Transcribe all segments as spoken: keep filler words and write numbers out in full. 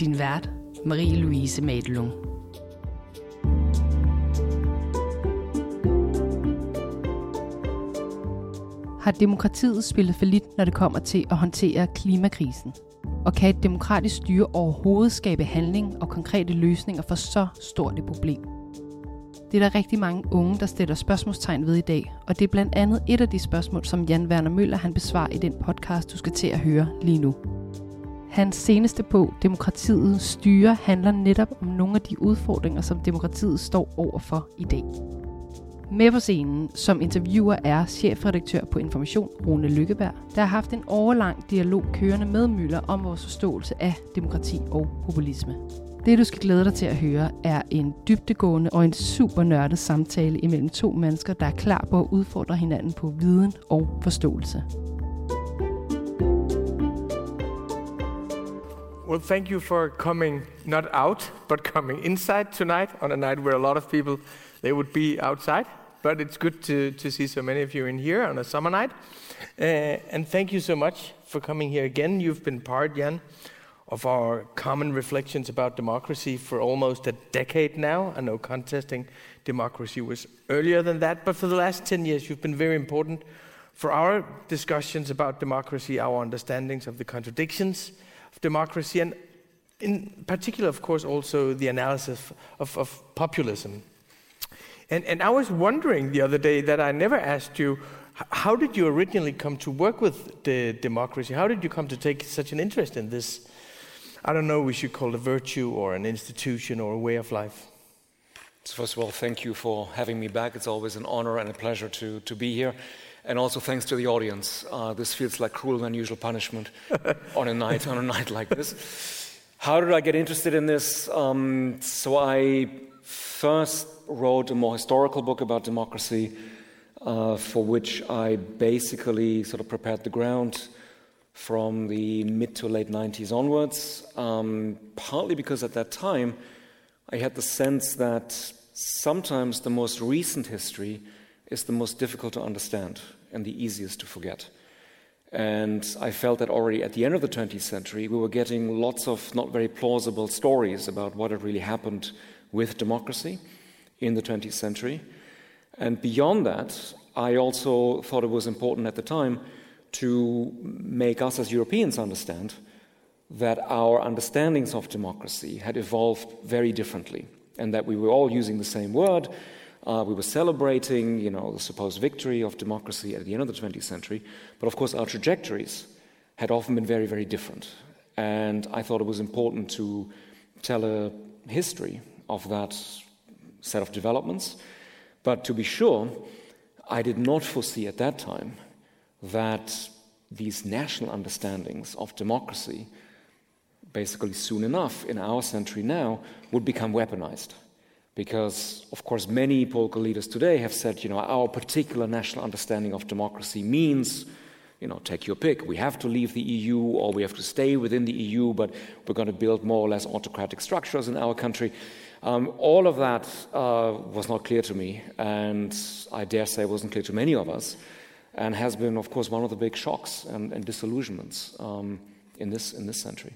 Din vært, Marie Louise Madelung. Har demokratiet spillet fallit, når det kommer til at håndtere klimakrisen? Og kan et demokratisk styre overhovedet skabe handling og konkrete løsninger for så stort et problem? Det er der rigtig mange unge, der stiller spørgsmålstegn ved i dag, og det er blandt andet et af de spørgsmål, som Jan-Werner Müller han besvarer i den podcast, du skal til at høre lige nu. Hans seneste bog, Demokratiet styrer, handler netop om nogle af de udfordringer, som demokratiet står overfor i dag. Med på scenen som interviewer er chefredaktør på Information, Rune Lykkeberg, der har haft en årelang dialog kørende med Müller om vores forståelse af demokrati og populisme. Det, du skal glæde dig til at høre, er en dybdegående og en super nørdet samtale imellem to mennesker, der er klar på at udfordre hinanden på viden og forståelse. Well, thank you for coming not out, but coming inside tonight, on a night where a lot of people, they would be outside. But it's good to, to see so many of you in here on a summer night. Uh, and thank you so much for coming here again. You've been part, Jan, of our common reflections about democracy for almost a decade now. I know contesting democracy was earlier than that, but for the last ten years you've been very important for our discussions about democracy, our understandings of the contradictions of democracy, and in particular, of course, also the analysis of, of populism. And, and I was wondering the other day that I never asked you, how did you originally come to work with the democracy? How did you come to take such an interest in this? I don't know, we should call it a virtue or an institution or a way of life. First of all, thank you for having me back. It's always an honor and a pleasure to, to be here. And also thanks to the audience. Uh, this feels like cruel and unusual punishment on a night on a night like this. How did I get interested in this? Um, so I first wrote a more historical book about democracy, uh, for which I basically sort of prepared the ground from the mid to late nineties onwards, um, partly because at that time I had the sense that sometimes the most recent history is the most difficult to understand and the easiest to forget. And I felt that already at the end of the twentieth century we were getting lots of not very plausible stories about what had really happened with democracy in the twentieth century. And beyond that, I also thought it was important at the time to make us as Europeans understand that our understandings of democracy had evolved very differently and that we were all using the same word. Uh, we were celebrating, you know, the supposed victory of democracy at the end of the twentieth century, but of course our trajectories had often been very, very different. And I thought it was important to tell a history of that set of developments. But to be sure, I did not foresee at that time that these national understandings of democracy basically soon enough in our century now would become weaponized. Because, of course, many political leaders today have said, you know, our particular national understanding of democracy means, you know, take your pick. We have to leave the E U or we have to stay within the E U, but we're going to build more or less autocratic structures in our country. Um, all of that uh, was not clear to me, and I dare say it wasn't clear to many of us. And has been, of course, one of the big shocks and, and disillusionments um, in this in this century.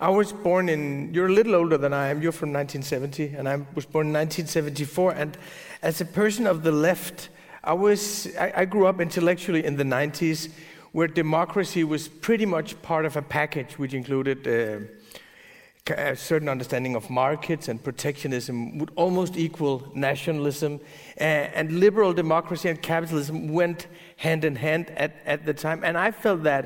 I was born in. You're a little older than I am. You're from nineteen seventy, and I was born in nineteen seventy-four. And as a person of the left, I was. I, I grew up intellectually in the nineties, where democracy was pretty much part of a package, which included uh, a certain understanding of markets and protectionism would almost equal nationalism. And liberal democracy and capitalism went hand in hand at, at the time. And I felt that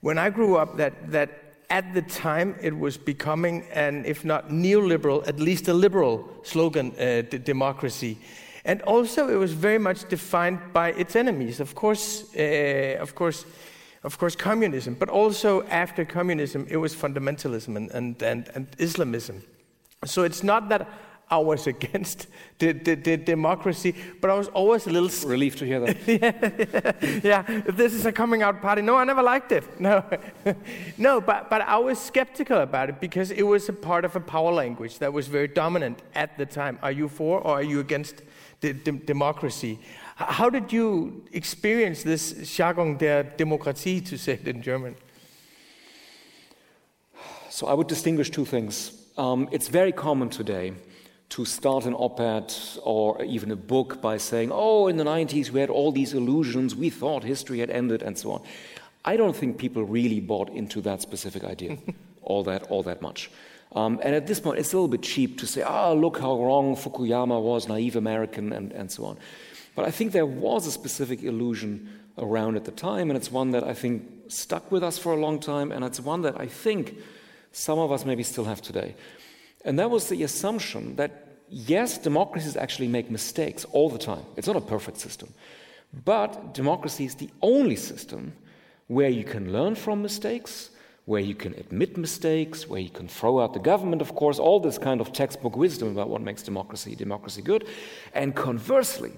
when I grew up, that that at the time it was becoming an, if not neoliberal, at least a liberal slogan, uh, d- democracy. And also it was very much defined by its enemies. Of course, uh, of course, of course, communism, but also after communism, it was fundamentalism and, and, and, and Islamism. So it's not that I was against the, the, the democracy, but I was always a little... St- Relief to hear that. yeah, yeah, this is a coming out party. No, I never liked it. No, no, but, but I was skeptical about it because it was a part of a power language that was very dominant at the time. Are you for or are you against the, the democracy? How did you experience this jargon der Demokratie, to say it in German? So I would distinguish two things. Um, it's very common today to start an op-ed or even a book by saying, oh, in the nineties we had all these illusions, we thought history had ended, and so on. I don't think people really bought into that specific idea all that all that much. Um, and at this point, it's a little bit cheap to say, ah, oh, look how wrong Fukuyama was, naive American, and, and so on. But I think there was a specific illusion around at the time, and it's one that I think stuck with us for a long time, and it's one that I think some of us maybe still have today. And that was the assumption that, yes, democracies actually make mistakes all the time. It's not a perfect system. But democracy is the only system where you can learn from mistakes, where you can admit mistakes, where you can throw out the government, of course, all this kind of textbook wisdom about what makes democracy democracy good. And conversely,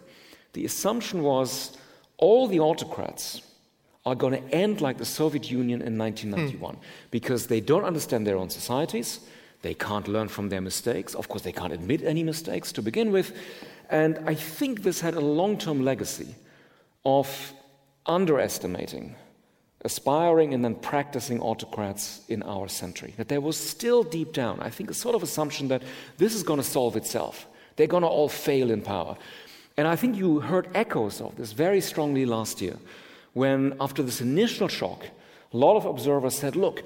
the assumption was all the autocrats are going to end like the Soviet Union in nineteen ninety-one mm. because they don't understand their own societies, they can't learn from their mistakes, of course they can't admit any mistakes to begin with, and I think this had a long-term legacy of underestimating, aspiring and then practicing autocrats in our century. That there was still deep down, I think, a sort of assumption that this is going to solve itself, they're going to all fail in power. And I think you heard echoes of this very strongly last year when, after this initial shock, a lot of observers said, look,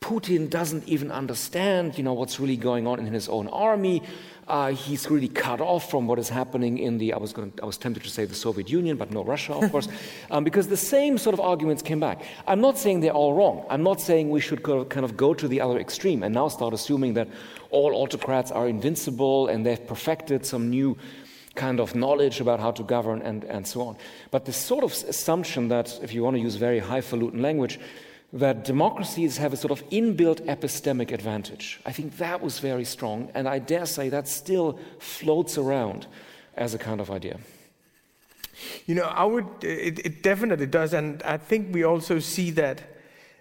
Putin doesn't even understand, you know, what's really going on in his own army. Uh, he's really cut off from what is happening in the, I was going, I was tempted to say the Soviet Union, but no, Russia, of course, um, because the same sort of arguments came back. I'm not saying they're all wrong. I'm not saying we should go, kind of go to the other extreme and now start assuming that all autocrats are invincible and they've perfected some new kind of knowledge about how to govern and, and so on. But this sort of assumption that, if you want to use very highfalutin language, that democracies have a sort of inbuilt epistemic advantage, I think that was very strong, and I dare say that still floats around as a kind of idea. You know, I would, it, it definitely does, and I think we also see that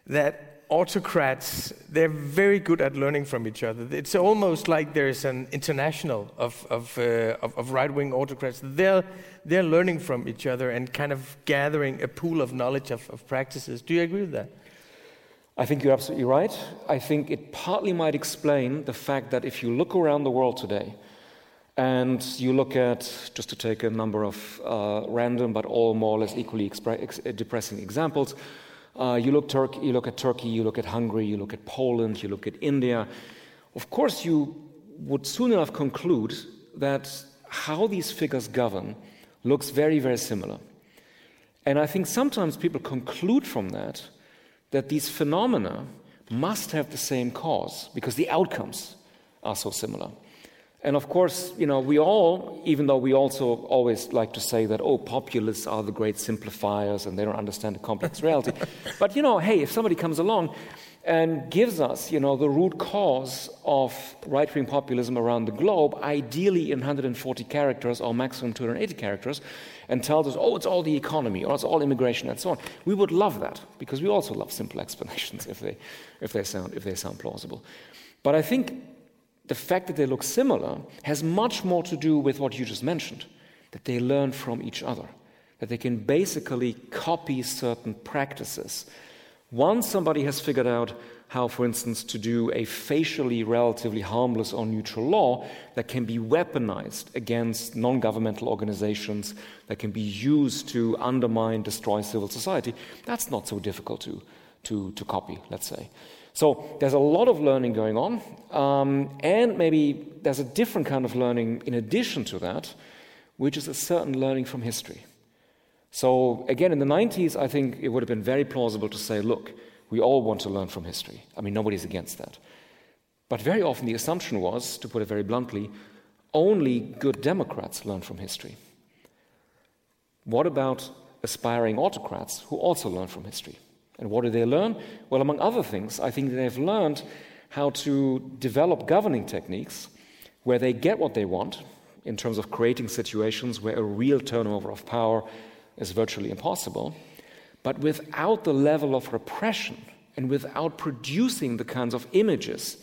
that autocrats, they're very good at learning from each other. It's almost like there's an international of of, uh, of, of right-wing autocrats. They're they're learning from each other and kind of gathering a pool of knowledge of, of practices. Do you agree with that? I think you're absolutely right. I think it partly might explain the fact that if you look around the world today and you look at, just to take a number of uh, random but all more or less equally expre- ex- depressing examples, Uh, you look Turk, you look at Turkey, you look at Hungary, you look at Poland, you look at India. Of course, you would soon enough conclude that how these figures govern looks very, very similar. And I think sometimes people conclude from that that these phenomena must have the same cause because the outcomes are so similar. And of course, you know, we all, even though we also always like to say that, oh, populists are the great simplifiers and they don't understand the complex reality. But, you know, hey, if somebody comes along and gives us, you know, the root cause of right-wing populism around the globe, ideally in one hundred forty characters or maximum two hundred eighty characters, and tells us, oh, it's all the economy or it's all immigration and so on, we would love that because we also love simple explanations if they, if they sound, if they sound plausible. But I think the fact that they look similar has much more to do with what you just mentioned, that they learn from each other, that they can basically copy certain practices. Once somebody has figured out how, for instance, to do a facially relatively harmless or neutral law that can be weaponized against non-governmental organizations, that can be used to undermine, destroy civil society, that's not so difficult to, to, to copy, let's say. So there's a lot of learning going on, um, and maybe there's a different kind of learning in addition to that, which is a certain learning from history. So again, in the nineties, I think it would have been very plausible to say, look, we all want to learn from history. I mean, nobody's against that. But very often the assumption was, to put it very bluntly, only good Democrats learn from history. What about aspiring autocrats who also learn from history? And what did they learn? Well, among other things, I think they've learned how to develop governing techniques where they get what they want in terms of creating situations where a real turnover of power is virtually impossible, but without the level of repression and without producing the kinds of images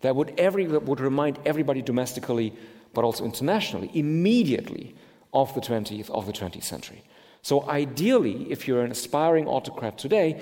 that would, every, would remind everybody domestically, but also internationally, immediately of the twentieth, of the twentieth century. So ideally, if you're an aspiring autocrat today,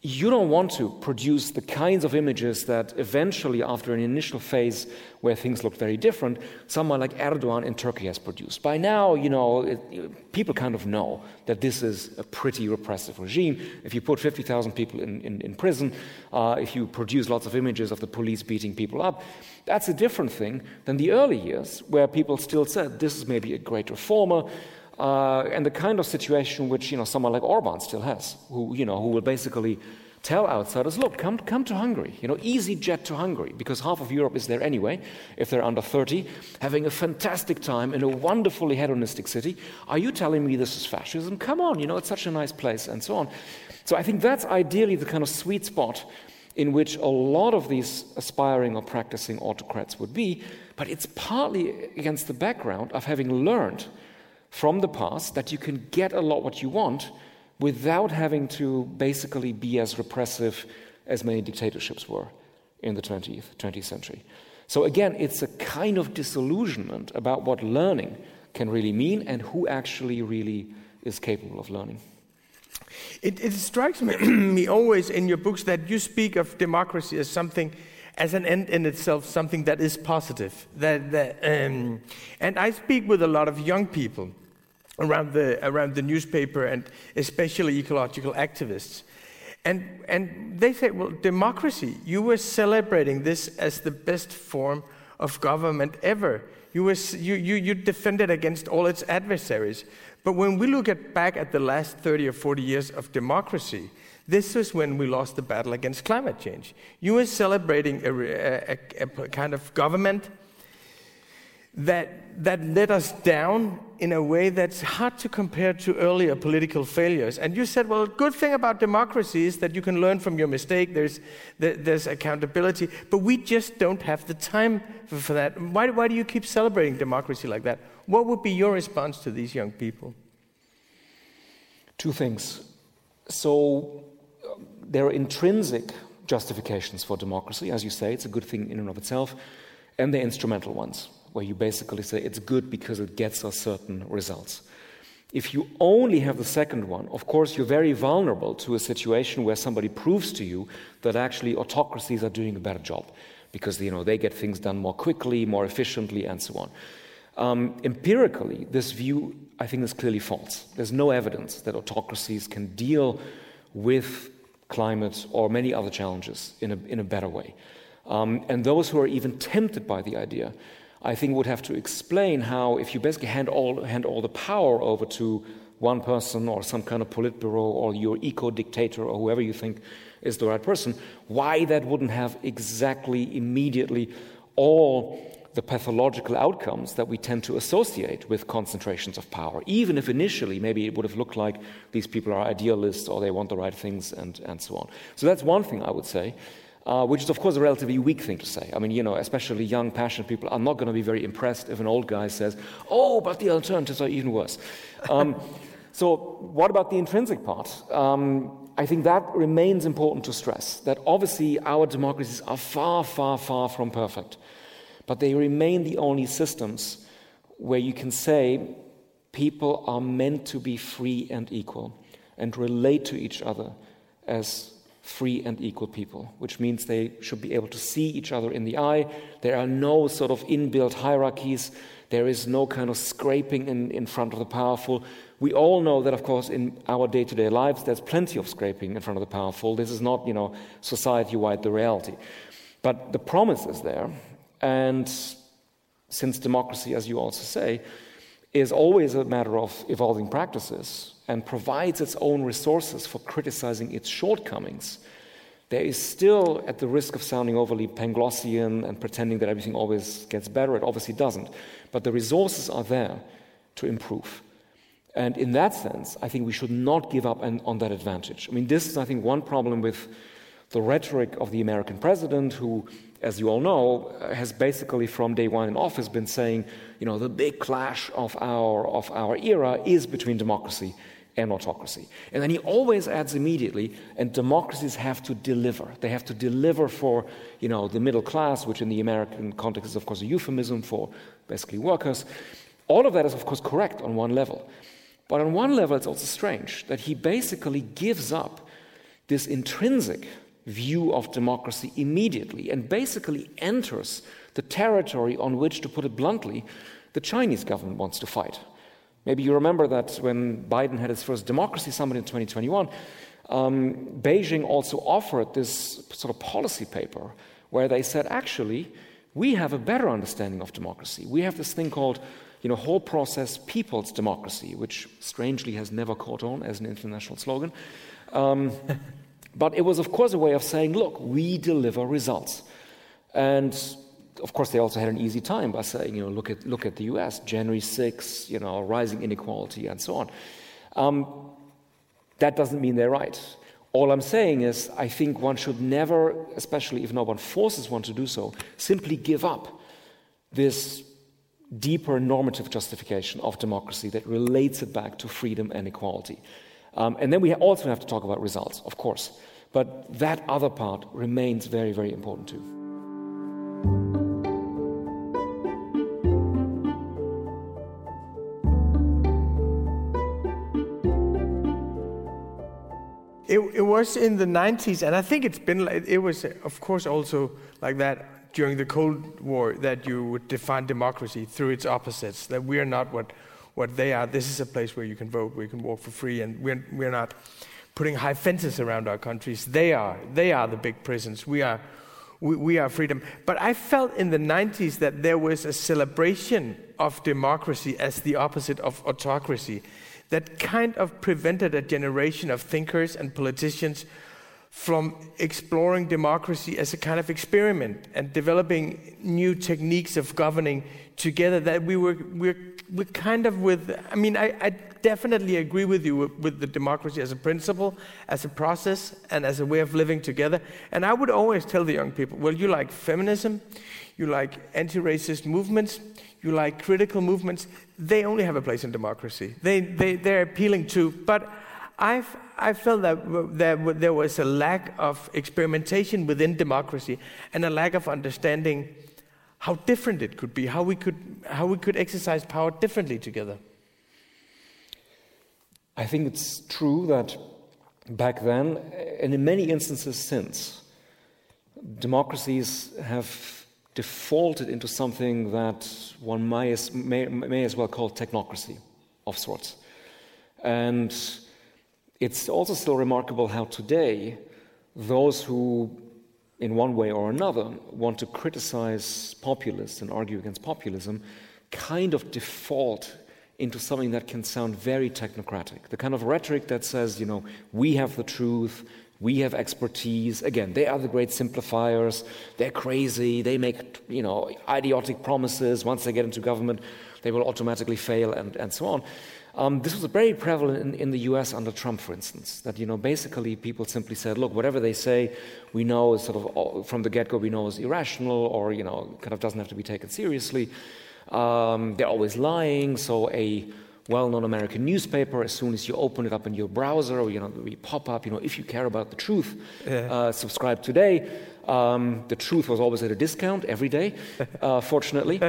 you don't want to produce the kinds of images that eventually, after an initial phase where things look very different, someone like Erdogan in Turkey has produced. By now, you know, it, it, people kind of know that this is a pretty repressive regime. If you put fifty thousand people in, in, in prison, uh, if you produce lots of images of the police beating people up, that's a different thing than the early years where people still said, this is maybe a great reformer. Uh, and the kind of situation which, you know, someone like Orban still has, who, you know, who will basically tell outsiders, look, come, come to Hungary, you know, easy jet to Hungary, because half of Europe is there anyway, if they're under thirty, having a fantastic time in a wonderfully hedonistic city. Are you telling me this is fascism? Come on, you know, it's such a nice place, and so on. So I think that's ideally the kind of sweet spot in which a lot of these aspiring or practicing autocrats would be, but it's partly against the background of having learned from the past that you can get a lot what you want without having to basically be as repressive as many dictatorships were in the twentieth, twentieth century. So again, it's a kind of disillusionment about what learning can really mean and who actually really is capable of learning. It, it strikes me, me always in your books that you speak of democracy as something, as an end in itself, something that is positive. That, that um, and I speak with a lot of young people around the around the newspaper, and especially ecological activists, and and they say, well, democracy, you were celebrating this as the best form of government ever. You were you you, you defended against all its adversaries. But when we look at back at the last thirty or forty years of democracy, this is when we lost the battle against climate change. You were celebrating a, a, a, a kind of government that that let us down in a way that's hard to compare to earlier political failures. And you said, well, good thing about democracy is that you can learn from your mistake, there's there's accountability, but we just don't have the time for that. Why, why do you keep celebrating democracy like that? What would be your response to these young people? Two things. So um, there are intrinsic justifications for democracy. As you say, it's a good thing in and of itself, and the instrumental ones, where you basically say it's good because it gets us certain results. If you only have the second one, of course, you're very vulnerable to a situation where somebody proves to you that actually autocracies are doing a better job because, you know, they get things done more quickly, more efficiently, and so on. Um, empirically, this view, I think, is clearly false. There's no evidence that autocracies can deal with climate or many other challenges in a, in a better way. Um, and those who are even tempted by the idea, I think, would have to explain how, if you basically hand all hand all the power over to one person or some kind of politburo or your eco-dictator or whoever you think is the right person, why that wouldn't have exactly immediately all the pathological outcomes that we tend to associate with concentrations of power, even if initially maybe it would have looked like these people are idealists or they want the right things and, and so on. So that's one thing I would say. Uh, which is, of course, a relatively weak thing to say. I mean, you know, especially young, passionate people are not going to be very impressed if an old guy says, oh, but the alternatives are even worse. Um, so what about the intrinsic part? Um, I think that remains important to stress, that obviously our democracies are far, far, far from perfect. But they remain the only systems where you can say people are meant to be free and equal and relate to each other as free and equal people, which means they should be able to see each other in the eye. There are no sort of inbuilt hierarchies. There is no kind of scraping in, in front of the powerful. We all know that, of course, in our day-to-day lives, there's plenty of scraping in front of the powerful. This is not, you know, society-wide the reality. But the promise is there. And since democracy, as you also say, is always a matter of evolving practices and provides its own resources for criticizing its shortcomings, there is still, at the risk of sounding overly Panglossian and pretending that everything always gets better, it obviously doesn't, but the resources are there to improve. And in that sense, I think we should not give up an, on that advantage. I mean, this is, I think, one problem with the rhetoric of the American president, who, as you all know, has basically from day one in office been saying, you know, the big clash of our of our era is between democracy and autocracy. And then he always adds immediately, and democracies have to deliver. They have to deliver for, you know, the middle class, which in the American context is, of course, a euphemism for basically workers. All of that is, of course, correct on one level. But on one level, it's also strange that he basically gives up this intrinsic view of democracy immediately and basically enters the territory on which, to put it bluntly, the Chinese government wants to fight. Maybe you remember that when Biden had his first democracy summit in twenty twenty-one, um, Beijing also offered this sort of policy paper where they said, actually, we have a better understanding of democracy. We have this thing called, you know, whole process people's democracy, which strangely has never caught on as an international slogan. Um, but it was, of course, a way of saying, look, we deliver results. And, of course, they also had an easy time by saying, you know, look at look at the U S, January sixth, you know, rising inequality and so on. Um, that doesn't mean they're right. All I'm saying is I think one should never, especially if no one forces one to do so, simply give up this deeper normative justification of democracy that relates it back to freedom and equality. Um, and then we also have to talk about results, of course. But that other part remains very, very important too. It, it was in the nineties, and I think it's been, it was of course also like that during the Cold War, that you would define democracy through its opposites, that we are not what, what they are. This is a place where you can vote, where you can walk for free, and we're, we're not putting high fences around our countries. They are. They are the big prisons. We are, we, we are freedom. But I felt in the nineties that there was a celebration of democracy as the opposite of autocracy that kind of prevented a generation of thinkers and politicians from exploring democracy as a kind of experiment and developing new techniques of governing together, that we were we're, we're kind of with, I mean, I, I definitely agree with you with, with the democracy as a principle, as a process, and as a way of living together. And I would always tell the young people, well, you like feminism, you like anti-racist movements, you like critical movements, they only have a place in democracy. They, they, they're appealing to, but I've, I felt that that there was a lack of experimentation within democracy and a lack of understanding how different it could be, how we could how we could exercise power differently together. I think it's true that back then, and in many instances since, democracies have defaulted into something that one may as, may, may as well call technocracy of sorts. And it's also still remarkable how today those who, in one way or another, want to criticize populists and argue against populism kind of default into something that can sound very technocratic. The kind of rhetoric that says, you know, we have the truth, we have expertise. Again, they are the great simplifiers. They're crazy. They make, you know, idiotic promises. Once they get into government, they will automatically fail, and, and so on. Um, this was very prevalent in, in the U S under Trump, for instance, that, you know, basically people simply said, look, whatever they say, we know is sort of from the get-go, we know is irrational, or, you know, kind of doesn't have to be taken seriously. Um, they're always lying. So a well-known American newspaper, as soon as you open it up in your browser, or, you know, we pop up, you know, if you care about the truth, yeah. uh, subscribe today. Um, the truth was always at a discount every day, uh, fortunately.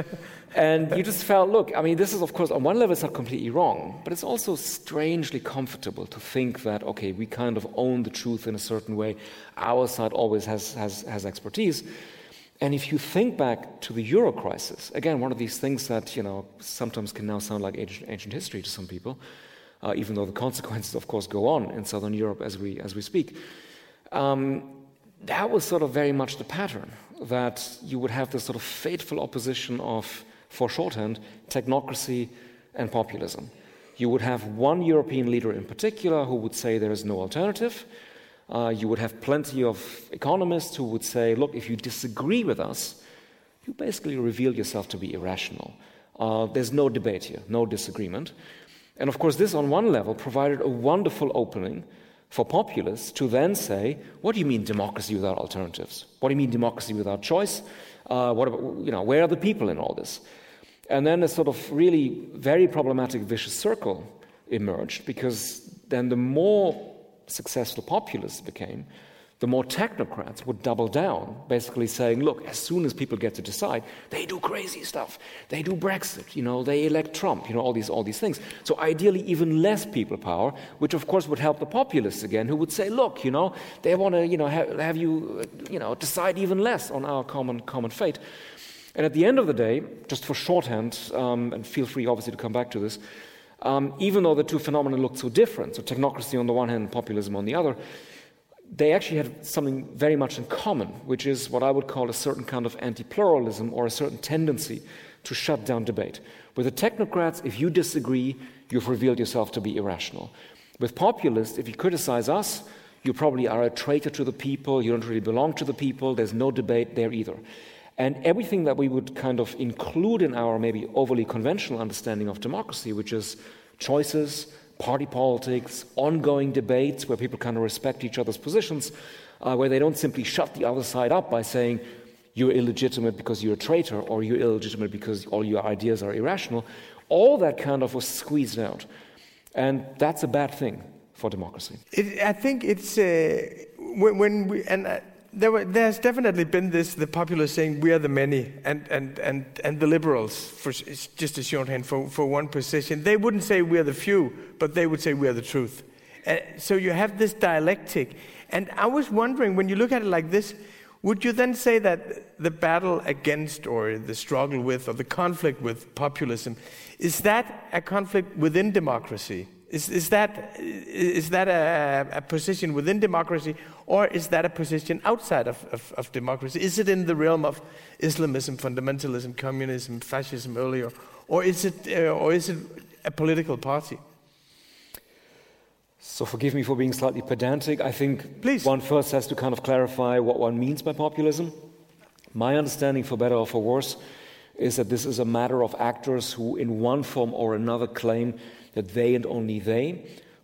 And you just felt, look, I mean, this is, of course, on one level, it's not completely wrong, but it's also strangely comfortable to think that, okay, we kind of own the truth in a certain way. Our side always has, has, has expertise. And if you think back to the Euro crisis, again, one of these things that, you know, sometimes can now sound like ancient, ancient history to some people, uh, even though the consequences, of course, go on in Southern Europe as we as we speak. Um, that was sort of very much the pattern, that you would have this sort of fateful opposition of, for shorthand, technocracy and populism. You would have one European leader in particular who would say there is no alternative. Uh, you would have plenty of economists who would say, look, if you disagree with us, you basically reveal yourself to be irrational. Uh, there's no debate here, no disagreement. And of course, this on one level provided a wonderful opening for populists to then say, what do you mean democracy without alternatives? What do you mean democracy without choice? Uh, what about, you know, where are the people in all this? And then a sort of really very problematic vicious circle emerged, because then the more successful populists became, the more technocrats would double down, basically saying, look, as soon as people get to decide, they do crazy stuff. They do Brexit, you know, they elect Trump, you know, all these all these things. So ideally, even less people power, which of course would help the populists again, who would say, look, you know, they want to, you know, have, have you, you know, decide even less on our common common fate. And at the end of the day, just for shorthand, um, and feel free obviously to come back to this, um, even though the two phenomena looked so different, so technocracy on the one hand and populism on the other, they actually had something very much in common, which is what I would call a certain kind of anti-pluralism or a certain tendency to shut down debate. With the technocrats, if you disagree, you've revealed yourself to be irrational. With populists, if you criticize us, you probably are a traitor to the people, you don't really belong to the people, there's no debate there either. And everything that we would kind of include in our maybe overly conventional understanding of democracy, which is choices, party politics, ongoing debates where people kind of respect each other's positions, uh, where they don't simply shut the other side up by saying you're illegitimate because you're a traitor or you're illegitimate because all your ideas are irrational, all that kind of was squeezed out. And that's a bad thing for democracy. It, I think it's... Uh, when, when we... and. Uh, There were, there's definitely been this, the populists saying we are the many, and, and, and, and the liberals, for, just a shorthand for, for one position, they wouldn't say we are the few, but they would say we are the truth. Uh, so you have this dialectic. And I was wondering, when you look at it like this, would you then say that the battle against, or the struggle with, or the conflict with populism, is that a conflict within democracy? Is, is that is that a, a position within democracy, or is that a position outside of, of, of democracy? Is it in the realm of Islamism, fundamentalism, communism, fascism earlier, or is it uh, or is it a political party? So forgive me for being slightly pedantic. I think Please. One first has to kind of clarify what one means by populism. My understanding, for better or for worse, is that this is a matter of actors who, in one form or another, claim that they and only they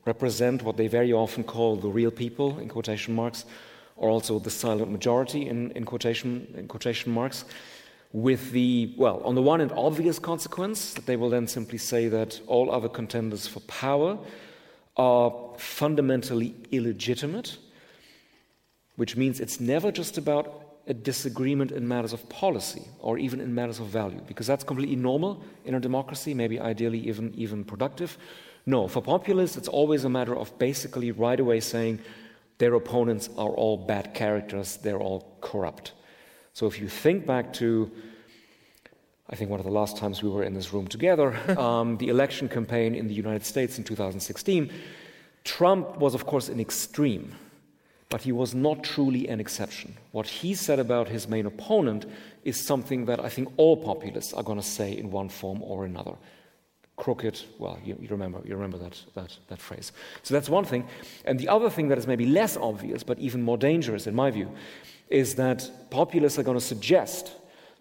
represent what they very often call the real people, in quotation marks, or also the silent majority, in, in, quotation, in quotation marks, with the, well, on the one hand, obvious consequence that they will then simply say that all other contenders for power are fundamentally illegitimate, which means it's never just about a disagreement in matters of policy or even in matters of value, because that's completely normal in a democracy, maybe ideally even, even productive. No, for populists, it's always a matter of basically right away saying their opponents are all bad characters, they're all corrupt. So if you think back to, I think one of the last times we were in this room together, um, the election campaign in the United States in two thousand sixteen, Trump was, of course, an extreme. But he was not truly an exception. What he said about his main opponent is something that I think all populists are going to say in one form or another. Crooked, well, you, you remember you remember that, that, that phrase. So that's one thing. And the other thing that is maybe less obvious, but even more dangerous in my view, is that populists are going to suggest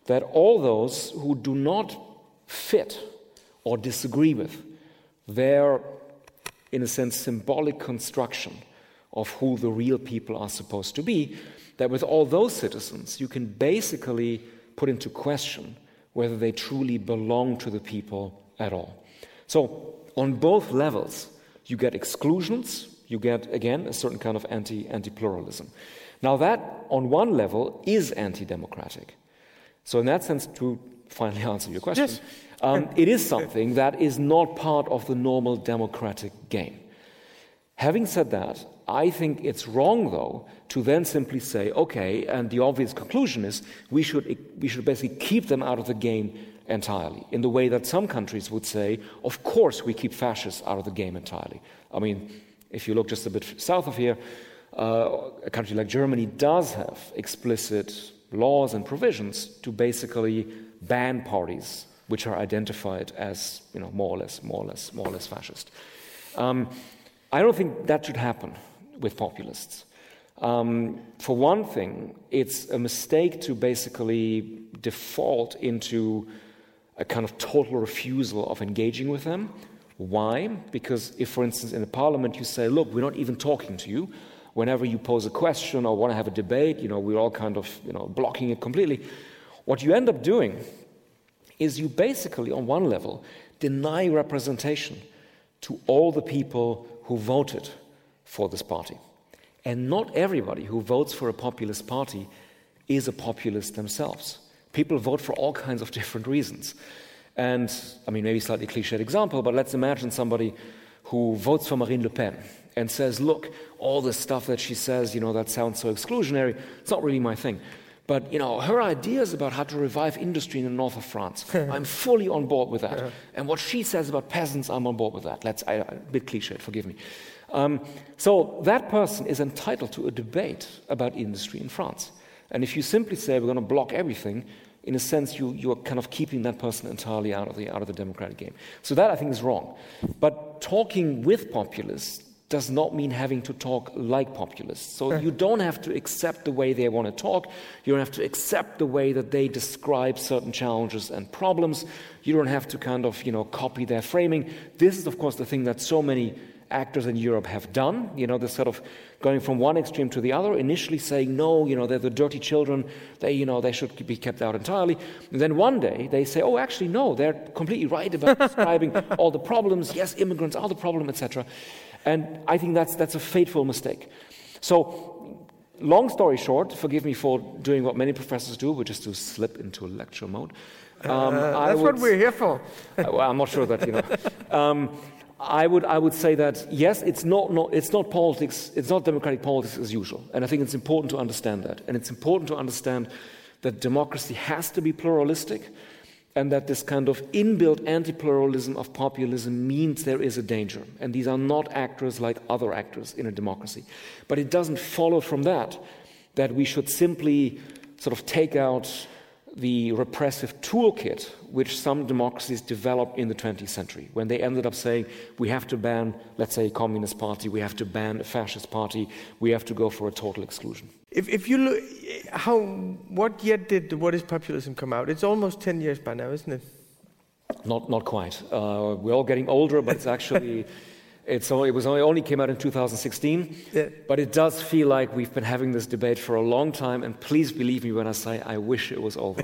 that all those who do not fit or disagree with their, in a sense, symbolic construction of who the real people are supposed to be, that with all those citizens, you can basically put into question whether they truly belong to the people at all. So on both levels, you get exclusions, you get, again, a certain kind of anti, anti-pluralism. Now that, on one level, is anti-democratic. So in that sense, to finally answer your question, yes. um, it is something that is not part of the normal democratic game. Having said that, I think it's wrong, though, to then simply say, okay, and the obvious conclusion is we should we should basically keep them out of the game entirely, in the way that some countries would say, of course we keep fascists out of the game entirely. I mean, if you look just a bit south of here, uh, a country like Germany does have explicit laws and provisions to basically ban parties which are identified as, you know, more or less, more or less, more or less fascist. Um, I don't think that should happen with populists. Um, for one thing, it's a mistake to basically default into a kind of total refusal of engaging with them, Why? Because if, for instance, in the parliament you say, look, we're not even talking to you, whenever you pose a question or want to have a debate, you know, we're all kind of, you know, blocking it completely. What you end up doing is you basically, on one level, deny representation to all the people who voted for this party. And not everybody who votes for a populist party is a populist themselves. People vote for all kinds of different reasons. And, I mean, maybe slightly cliched example, but let's imagine somebody who votes for Marine Le Pen and says, look, all this stuff that she says, you know, that sounds so exclusionary, it's not really my thing. But, you know, her ideas about how to revive industry in the north of France, I'm fully on board with that. Yeah. And what she says about peasants, I'm on board with that. Let's, I, a bit cliched, forgive me. Um, so that person is entitled to a debate about industry in France. And if you simply say, we're going to block everything, in a sense, you, you're kind of keeping that person entirely out of the out of the democratic game. So that, I think, is wrong. But talking with populists does not mean having to talk like populists. So you don't have to accept the way they want to talk. You don't have to accept the way that they describe certain challenges and problems. You don't have to kind of, you know, copy their framing. This is, of course, the thing that so many actors in Europe have done, you know, this sort of going from one extreme to the other, initially saying, no, you know, they're the dirty children, they, you know, they should be kept out entirely. And then one day they say, oh, actually, no, they're completely right about describing all the problems. Yes, immigrants are the problem, et cetera. And I think that's that's a fateful mistake. So, long story short, forgive me for doing what many professors do, which is to slip into lecture mode. Um, uh, that's would, what we're here for. Well, I'm not sure that, you know. Um, I would I would say that yes, it's not, not it's not politics, it's not democratic politics as usual, and I think it's important to understand that, and it's important to understand that democracy has to be pluralistic, and that this kind of inbuilt anti-pluralism of populism means there is a danger, and these are not actors like other actors in a democracy, but it doesn't follow from that that we should simply sort of take out the repressive toolkit which some democracies developed in the twentieth century, when they ended up saying, we have to ban, let's say, a communist party, we have to ban a fascist party, we have to go for a total exclusion. If, if you look, how, what year did What is Populism come out? It's almost ten years by now, isn't it? Not, not quite. Uh, we're all getting older, but it's actually... It's only, it was only, only came out in two thousand sixteen, yeah. But it does feel like we've been having this debate for a long time, and please believe me when I say I wish it was over.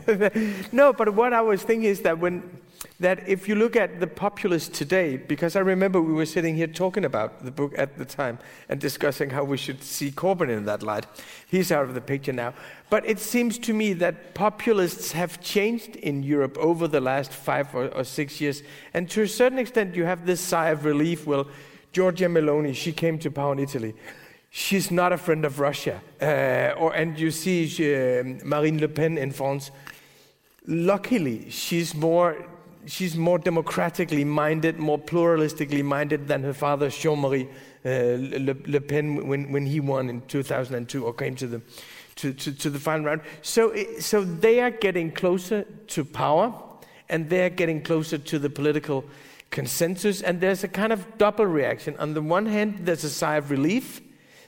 No, but what I was thinking is that when that if you look at the populists today, because I remember we were sitting here talking about the book at the time and discussing how we should see Corbyn in that light. He's out of the picture now. But it seems to me that populists have changed in Europe over the last five or, or six years. And to a certain extent, you have this sigh of relief. Well, Giorgia Meloni, she came to power in Italy. She's not a friend of Russia. Uh, or and you see she, uh, Marine Le Pen in France. Luckily, she's more... She's more democratically minded, more pluralistically minded than her father, Jean-Marie uh, Le, Le Pen, when, when he won in two thousand two or came to the to, to, to the final round. So, so they are getting closer to power, and they are getting closer to the political consensus. And there's a kind of double reaction. On the one hand, there's a sigh of relief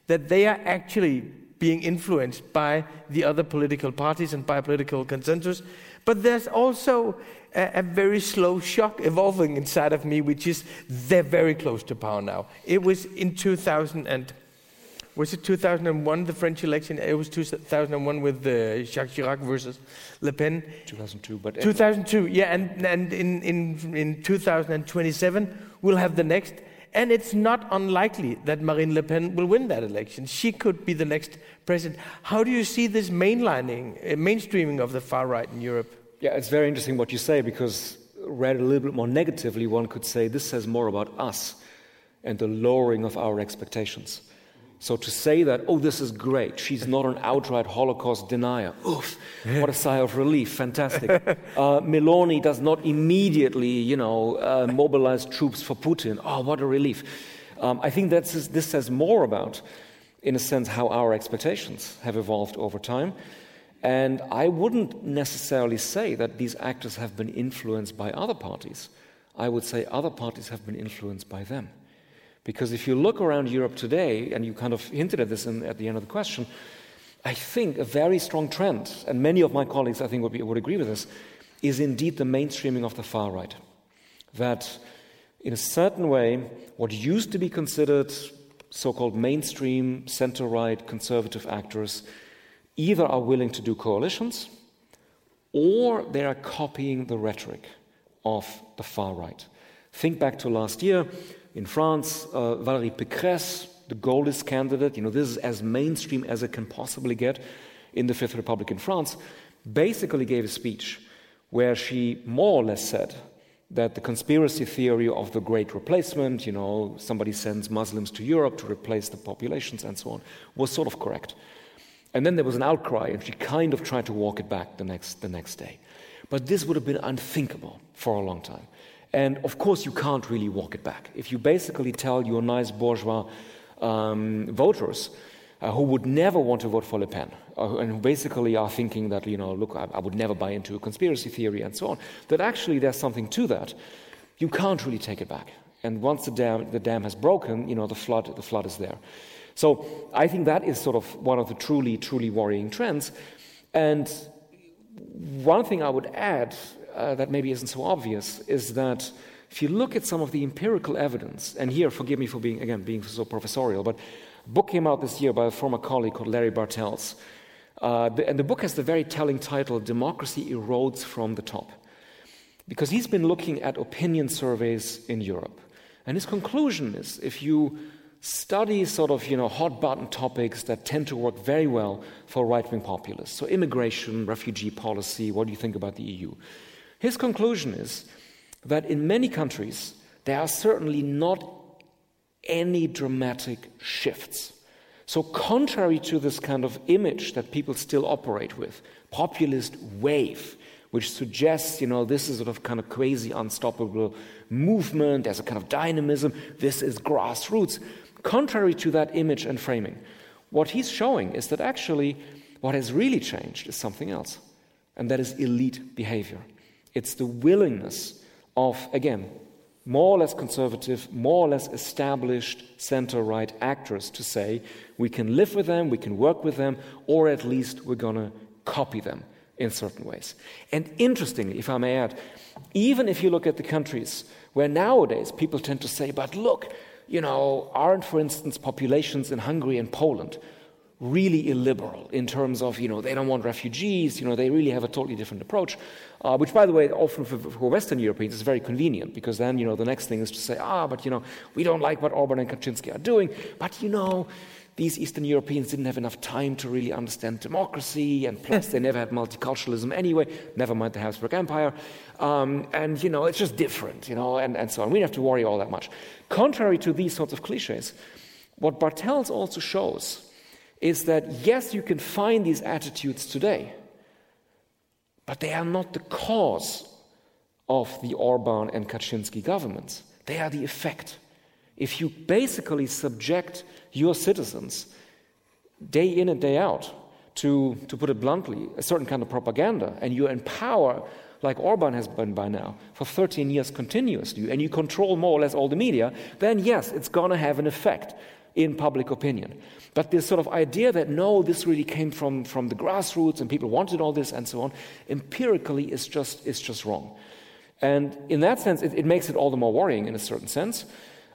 that they are actually being influenced by the other political parties and by political consensus. But there's also a, a very slow shock evolving inside of me, which is they're very close to power now. It was in two thousand and was it two thousand one the French election? It was two thousand one with the Jacques Chirac versus Le Pen. two thousand two, but two thousand two, yeah, and and in in in two thousand twenty-seven we'll have the next. And it's not unlikely that Marine Le Pen will win that election. She could be the next president. How do you see this mainlining, uh, mainstreaming of the far right in Europe? Yeah, it's very interesting what you say, because read a little bit more negatively, one could say this says more about us and the lowering of our expectations. So to say that, oh, this is great, she's not an outright Holocaust denier. Oof, what a sigh of relief, fantastic. Uh, Meloni does not immediately, you know, uh, mobilize troops for Putin. Oh, what a relief. Um, I think that's, this says more about, in a sense, how our expectations have evolved over time. And I wouldn't necessarily say that these actors have been influenced by other parties. I would say other parties have been influenced by them. Because if you look around Europe today, and you kind of hinted at this in, at the end of the question, I think a very strong trend, and many of my colleagues I think would, be, would agree with this, is indeed the mainstreaming of the far right. That in a certain way, what used to be considered so-called mainstream, center-right, conservative actors either are willing to do coalitions or they are copying the rhetoric of the far right. Think back to last year in France, uh, Valérie Pécresse, the Gaullist candidate, you know, this is as mainstream as it can possibly get in the Fifth Republic in France, basically gave a speech where she more or less said that the conspiracy theory of the Great Replacement, you know, somebody sends Muslims to Europe to replace the populations and so on, was sort of correct. And then there was an outcry, and she kind of tried to walk it back the next, the next day. But this would have been unthinkable for a long time. And, of course, you can't really walk it back. If you basically tell your nice bourgeois um, voters uh, who would never want to vote for Le Pen, uh, and who basically are thinking that, you know, look, I, I would never buy into a conspiracy theory and so on, that actually there's something to that, you can't really take it back. And once the dam, the dam has broken, you know, the flood, the flood is there. So I think that is sort of one of the truly, truly worrying trends. And one thing I would add uh, that maybe isn't so obvious is that if you look at some of the empirical evidence, and here, forgive me for being, again, being so professorial, but a book came out this year by a former colleague called Larry Bartels. Uh, and the book has the very telling title, Democracy Erodes from the Top, because he's been looking at opinion surveys in Europe. And his conclusion is if you study sort of, you know, hot-button topics that tend to work very well for right-wing populists. So immigration, refugee policy, what do you think about the E U? His conclusion is that in many countries, there are certainly not any dramatic shifts. So contrary to this kind of image that people still operate with, populist wave, which suggests, you know, this is sort of kind of crazy, unstoppable movement, there's a kind of dynamism, this is grassroots. Contrary to that image and framing, what he's showing is that actually what has really changed is something else, and that is elite behavior. It's the willingness of, again, more or less conservative, more or less established center-right actors to say, we can live with them, we can work with them, or at least we're going to copy them in certain ways. And interestingly, if I may add, even if you look at the countries where nowadays people tend to say, but look, you know, aren't, for instance, populations in Hungary and Poland really illiberal in terms of, you know, they don't want refugees, you know, they really have a totally different approach, uh, which, by the way, often for, for Western Europeans is very convenient because then, you know, the next thing is to say, ah, but, you know, we don't like what Orban and Kaczynski are doing, but, you know, these Eastern Europeans didn't have enough time to really understand democracy, and plus they never had multiculturalism anyway, never mind the Habsburg Empire, um, and, you know, it's just different, you know, and, and so on. We don't have to worry all that much. Contrary to these sorts of cliches, what Bartels also shows is that, yes, you can find these attitudes today, but they are not the cause of the Orban and Kaczynski governments. They are the effect. If you basically subject your citizens day in and day out to, to put it bluntly, a certain kind of propaganda, and you empower, like Orban has been by now, for thirteen years continuously, and you control more or less all the media, then yes, it's going to have an effect in public opinion. But this sort of idea that, no, this really came from, from the grassroots and people wanted all this and so on, empirically is just, is just wrong. And in that sense, it, it makes it all the more worrying in a certain sense.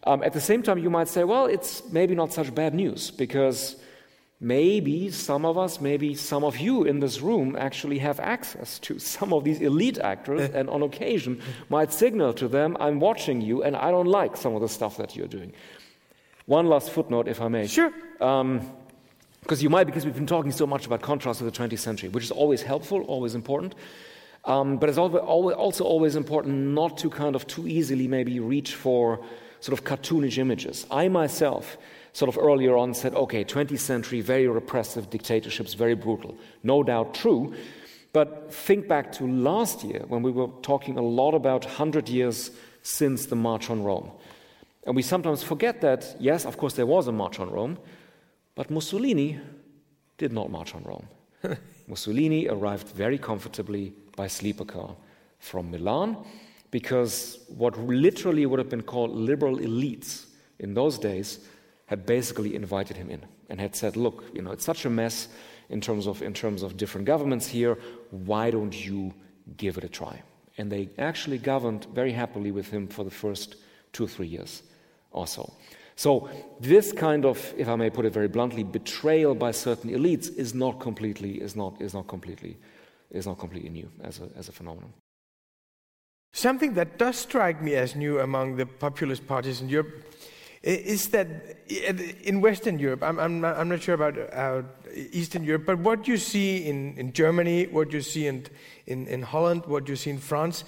Um, at the same time, you might say, well, it's maybe not such bad news because maybe some of us, maybe some of you in this room actually have access to some of these elite actors and on occasion might signal to them, I'm watching you and I don't like some of the stuff that you're doing. One last footnote, if I may. Sure. Um, because you might, because we've been talking so much about contrast with the twentieth century, which is always helpful, always important. Um, but it's also always important not to kind of too easily maybe reach for sort of cartoonish images. I myself sort of earlier on said, okay, twentieth century, very repressive dictatorships, very brutal. No doubt true, but think back to last year when we were talking a lot about one hundred years since the March on Rome. And we sometimes forget that, yes, of course there was a March on Rome, but Mussolini did not march on Rome. Mussolini arrived very comfortably by sleeper car from Milan, because what literally would have been called liberal elites in those days had basically invited him in and had said, look, you know, it's such a mess in terms of in terms of different governments here, why don't you give it a try? And they actually governed very happily with him for the first two, three years or so. So this kind of, if I may put it very bluntly, betrayal by certain elites is not completely is not is not completely is not completely new as a as a phenomenon. Something that does strike me as new among the populist parties in Europe is that in Western Europe, I'm I'm not, I'm not sure about uh, Eastern Europe, but what you see in, in Germany, what you see in, in in Holland, what you see in France,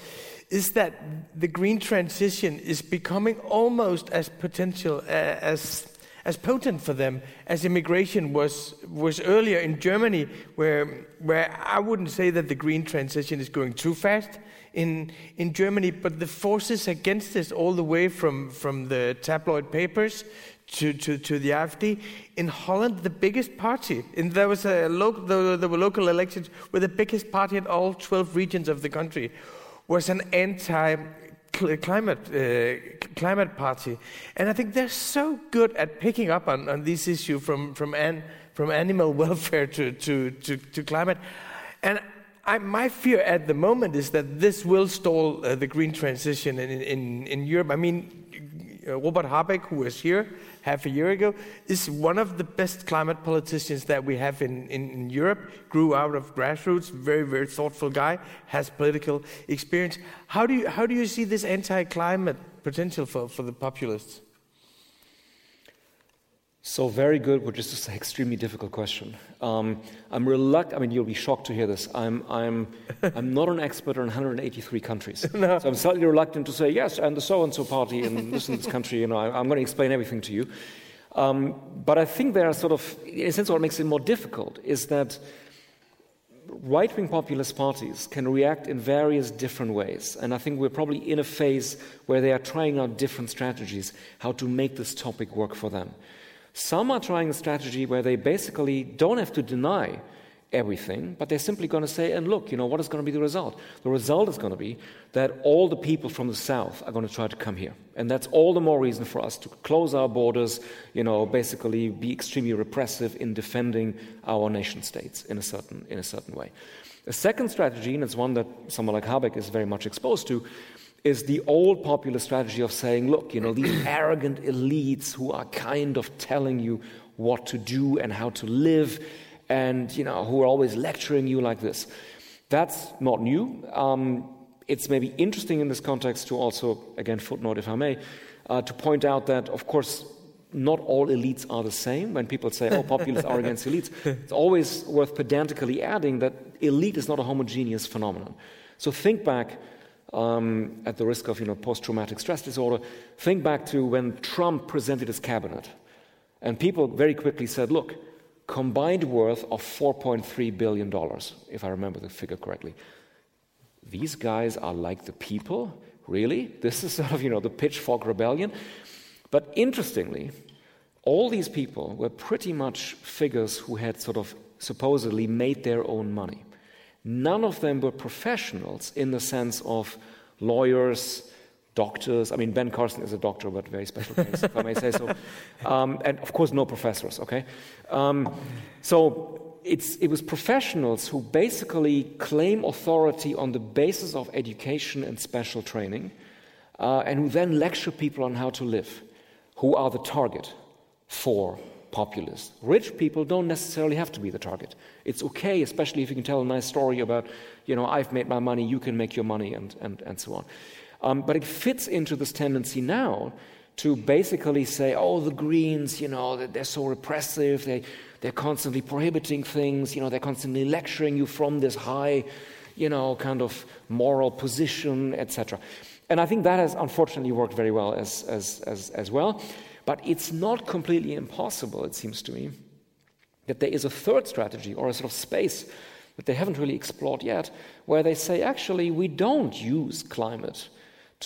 is that the green transition is becoming almost as potential uh, as as potent for them as immigration was was earlier in Germany, where where I wouldn't say that the green transition is going too fast in in Germany, but the forces against this, all the way from from the tabloid papers to to, to the A F D. In Holland, the biggest party, and there was a local there were local elections where the biggest party in all twelve regions of the country was an anti-climate uh, climate party, and I think they're so good at picking up on, on this issue from from an, from animal welfare to, to, to, to climate. And I, my fear at the moment is that this will stall uh, the green transition in in, in Europe. I mean, uh, Robert Habeck, who was here half a year ago, is one of the best climate politicians that we have in, in, in Europe, grew out of grassroots, very, very thoughtful guy, has political experience. How do you how do you see this anti-climate potential for, for the populists? So very good, which is just an extremely difficult question. Um, I'm reluctant, I mean, you'll be shocked to hear this. I'm I'm, I'm not an expert on one hundred eighty-three countries. No. So I'm slightly reluctant to say, yes, and the so-and-so party in this and this country, you know, I, I'm going to explain everything to you. Um, but I think there are sort of, in a sense, what makes it more difficult is that right-wing populist parties can react in various different ways, and I think we're probably in a phase where they are trying out different strategies, how to make this topic work for them. Some are trying a strategy where they basically don't have to deny everything, but they're simply going to say, and look, you know, what is going to be the result? The result is going to be that all the people from the south are going to try to come here. And that's all the more reason for us to close our borders, you know, basically be extremely repressive in defending our nation states in a certain, in a certain way. A second strategy, and it's one that someone like Habeck is very much exposed to, is the old popular strategy of saying, look, you know, these arrogant elites who are kind of telling you what to do and how to live and, you know, who are always lecturing you like this. That's not new. Um, it's maybe interesting in this context to also, again, footnote if I may, uh, to point out that, of course, not all elites are the same. When people say, oh, populists are against elites, it's always worth pedantically adding that elite is not a homogeneous phenomenon. So think back, Um, at the risk of, you know, post-traumatic stress disorder, think back to when Trump presented his cabinet. And people very quickly said, look, combined worth of four point three billion dollars, if I remember the figure correctly. These guys are like the people? Really? This is sort of, you know, the pitchfork rebellion. But interestingly, all these people were pretty much figures who had sort of supposedly made their own money. None of them were professionals in the sense of lawyers, doctors. I mean, Ben Carson is a doctor, but very special case, if I may say so. Um, and, of course, no professors, okay? Um, so it's, it was professionals who basically claim authority on the basis of education and special training, uh, and who then lecture people on how to live, who are the target for populist. Rich people don't necessarily have to be the target. It's okay, especially if you can tell a nice story about, you know, I've made my money, you can make your money, and and, and so on. Um, but it fits into this tendency now to basically say, oh, the Greens, you know, they're so repressive, they, they're constantly prohibiting things, you know, they're constantly lecturing you from this high, you know, kind of moral position, et cetera. And I think that has unfortunately worked very well as as as, as well. But it's not completely impossible, it seems to me, that there is a third strategy or a sort of space that they haven't really explored yet, where they say, actually, we don't use climate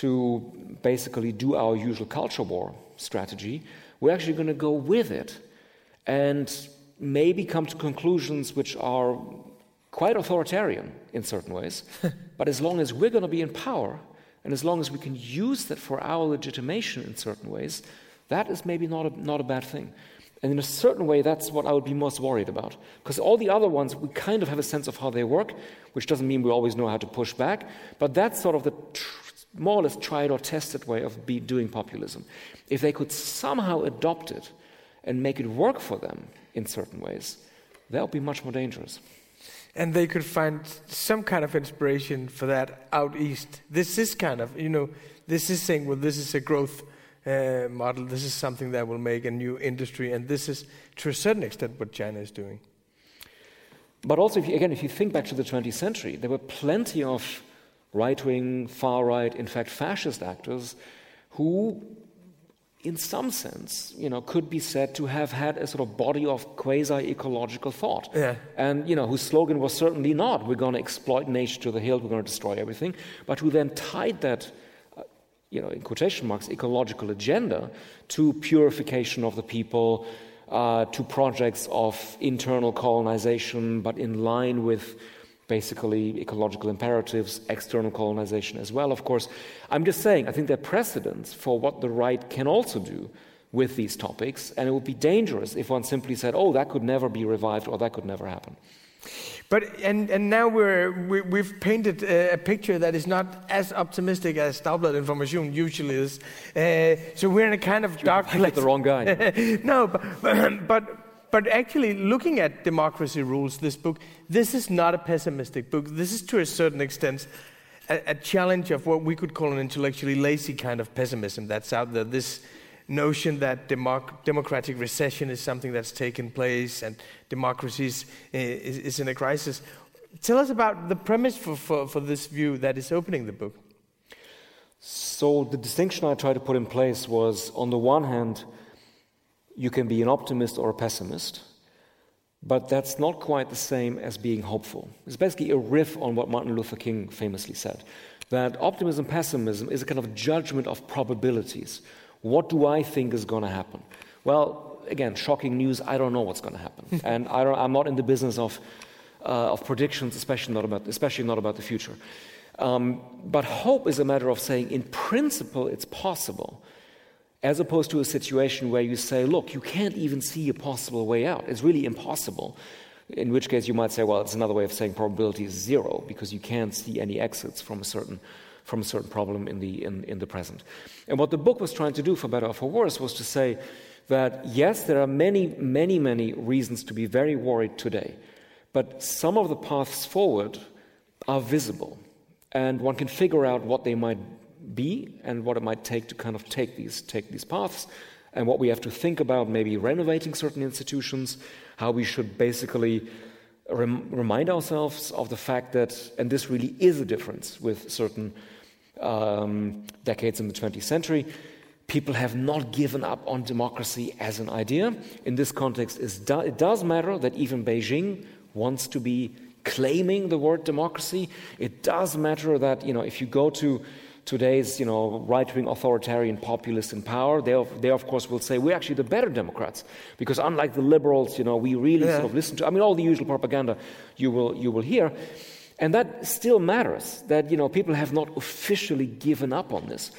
to basically do our usual culture war strategy. We're actually going to go with it and maybe come to conclusions which are quite authoritarian in certain ways. But as long as we're going to be in power and as long as we can use that for our legitimation in certain ways, that is maybe not a, not a bad thing. And in a certain way, that's what I would be most worried about. Because all the other ones, we kind of have a sense of how they work, which doesn't mean we always know how to push back. But that's sort of the tr- more or less tried or tested way of be doing populism. If they could somehow adopt it and make it work for them in certain ways, that would be much more dangerous. And they could find some kind of inspiration for that out east. This is kind of, you know, this is saying, well, this is a growth uh, model. This is something that will make a new industry. And this is, to a certain extent, what China is doing. But also, if you, again, if you think back to the twentieth century, there were plenty of right-wing, far-right, in fact, fascist actors who, in some sense, you know, could be said to have had a sort of body of quasi-ecological thought. Yeah. And, you know, whose slogan was certainly not, we're going to exploit nature to the hilt, we're going to destroy everything, but who then tied that, uh, you know, in quotation marks, ecological agenda to purification of the people, uh, to projects of internal colonization, but in line with basically ecological imperatives, external colonization as well, of course. I'm just saying, I think there are precedents for what the right can also do with these topics, and it would be dangerous if one simply said, oh, that could never be revived or that could never happen. But and, and now we're, we, we've painted uh, a picture that is not as optimistic as Dagbladet Information usually is. Uh, so we're in a kind of dark place. You picked the wrong guy. No, but... but But actually, looking at Democracy Rules, this book, this is not a pessimistic book. This is, to a certain extent, a, a challenge of what we could call an intellectually lazy kind of pessimism that's out there. This notion that democ- democratic recession is something that's taken place and democracy is, is, is in a crisis. Tell us about the premise for, for, for this view that is opening the book. So the distinction I tried to put in place was, on the one hand, you can be an optimist or a pessimist, but that's not quite the same as being hopeful. It's basically a riff on what Martin Luther King famously said, that optimism, pessimism is a kind of judgment of probabilities. What do I think is going to happen? Well, again, shocking news, I don't know what's going to happen. And I don't, I'm not in the business of, uh, of predictions, especially not about, especially not about the future. Um, but hope is a matter of saying, in principle, it's possible, as opposed to a situation where you say, look, you can't even see a possible way out. It's really impossible. In which case you might say, well, it's another way of saying probability is zero, because you can't see any exits from a certain from a certain problem in the in, in the present. And what the book was trying to do, for better or for worse, was to say that, yes, there are many, many, many reasons to be very worried today, but some of the paths forward are visible, and one can figure out what they might be and what it might take to kind of take these take these paths, and what we have to think about, maybe renovating certain institutions, how we should basically rem- remind ourselves of the fact that, and this really is a difference with certain um, decades in the twentieth century, people have not given up on democracy as an idea. In this context, it does matter that even Beijing wants to be claiming the word democracy. It does matter that, you know, if you go to today's, you know, right-wing authoritarian populists in power, they of, they of course will say, we're actually the better Democrats, because unlike the liberals, you know, we really yeah. sort of listen to, I mean, all the usual propaganda you will you will hear. And that still matters, that, you know, people have not officially given up on this.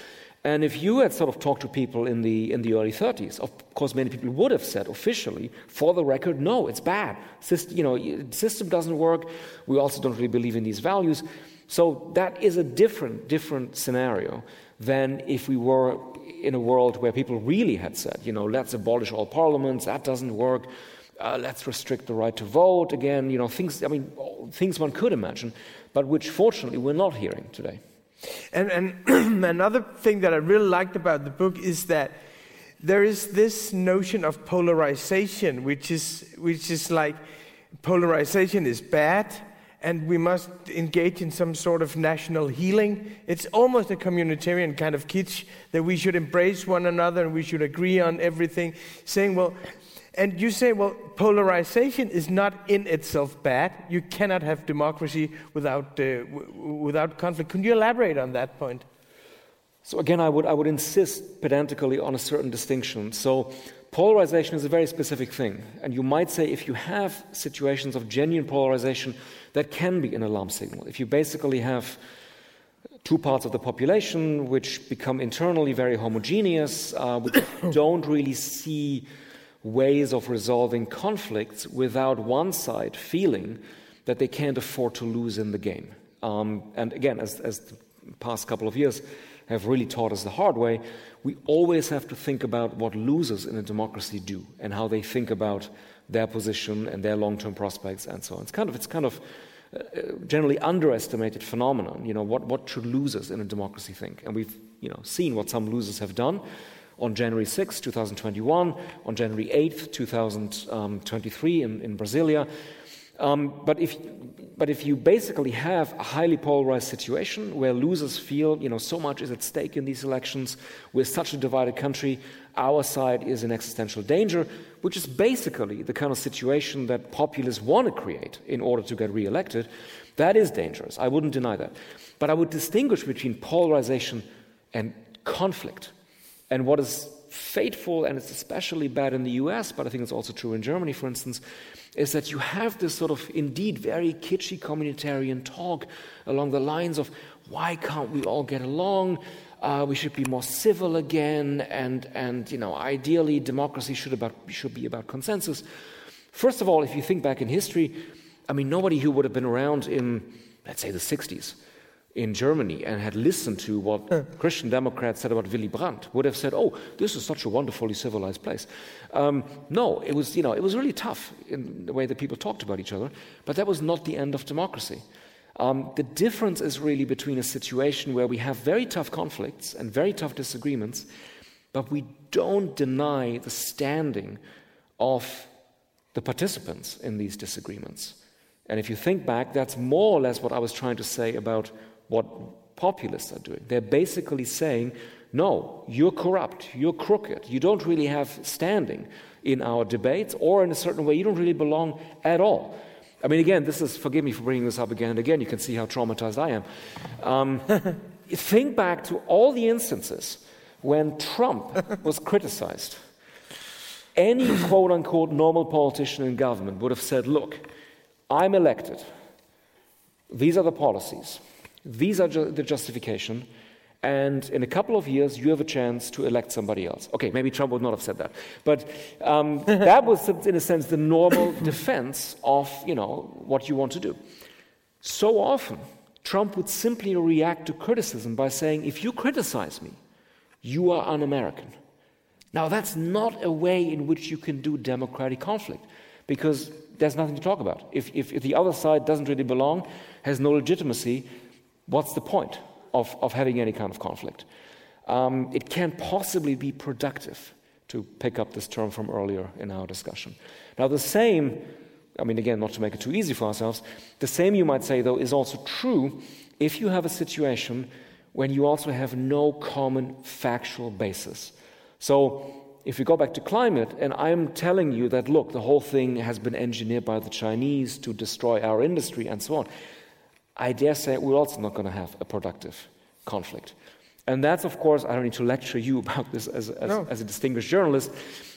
And if you had sort of talked to people in the in the early thirties, of course many people would have said officially, for the record, no, it's bad. System, you know, system doesn't work. We also don't really believe in these values. So that is a different, different scenario than if we were in a world where people really had said, you know, let's abolish all parliaments, that doesn't work, uh, let's restrict the right to vote again, you know, things, I mean, things one could imagine, but which fortunately we're not hearing today. And, and another thing that I really liked about the book is that there is this notion of polarization, which is, which is like, polarization is bad, and we must engage in some sort of national healing. It's almost a communitarian kind of kitsch that we should embrace one another and we should agree on everything, saying, well, and you say, well, polarization is not in itself bad. You cannot have democracy without uh, w- without conflict. Can you elaborate on that point? So again, I would I would insist pedantically on a certain distinction. So polarization is a very specific thing, and you might say if you have situations of genuine polarization, that can be an alarm signal. If you basically have two parts of the population which become internally very homogeneous, uh, which don't really see ways of resolving conflicts without one side feeling that they can't afford to lose in the game. Um, and again, as, as past couple of years have really taught us the hard way, we always have to think about what losers in a democracy do and how they think about their position and their long-term prospects and so on. It's kind of it's kind of a generally underestimated phenomenon. You know, what what should losers in a democracy think? And we've you know seen what some losers have done on January sixth, twenty twenty-one, on January eighth, twenty twenty-three in, in Brasilia. Um, but if but if you basically have a highly polarized situation where losers feel, you know, so much is at stake in these elections, we're such a divided country, our side is in existential danger, which is basically the kind of situation that populists want to create in order to get reelected, that is dangerous. I wouldn't deny that. But I would distinguish between polarization and conflict. And what is fateful, and it's especially bad in the U S, but I think it's also true in Germany, for instance, is that you have this sort of indeed very kitschy communitarian talk along the lines of, why can't we all get along? Uh, we should be more civil again, and and you know, ideally democracy should about should be about consensus. First of all, if you think back in history, I mean, nobody who would have been around in, let's say, the sixties in Germany and had listened to what uh. Christian Democrats said about Willy Brandt would have said, oh, this is such a wonderfully civilized place. Um, no, it was, you know, it was really tough in the way that people talked about each other, but that was not the end of democracy. Um, the difference is really between a situation where we have very tough conflicts and very tough disagreements, but we don't deny the standing of the participants in these disagreements. And if you think back, that's more or less what I was trying to say about what populists are doing. They're basically saying, no, you're corrupt, you're crooked, you don't really have standing in our debates, or in a certain way, you don't really belong at all. I mean, again, this is, forgive me for bringing this up again and again, you can see how traumatized I am. Um, think back to all the instances when Trump was criticized. Any quote-unquote normal politician in government would have said, look, I'm elected, these are the policies, these are ju- the justification, and in a couple of years you have a chance to elect somebody else. Okay, maybe Trump would not have said that, but um, that was, in a sense, the normal defense of, you know, what you want to do. So often, Trump would simply react to criticism by saying, if you criticize me, you are un-American. Now, that's not a way in which you can do democratic conflict, because there's nothing to talk about. If, if, if the other side doesn't really belong, has no legitimacy, what's the point of, of having any kind of conflict? Um, it can't possibly be productive, to pick up this term from earlier in our discussion. Now the same, I mean again, not to make it too easy for ourselves, the same you might say though is also true if you have a situation when you also have no common factual basis. So if you go back to climate, and I'm telling you that, look, the whole thing has been engineered by the Chinese to destroy our industry and so on, I dare say we're also not going to have a productive conflict. And that's, of course, I don't need to lecture you about this as, as, no. as a distinguished journalist.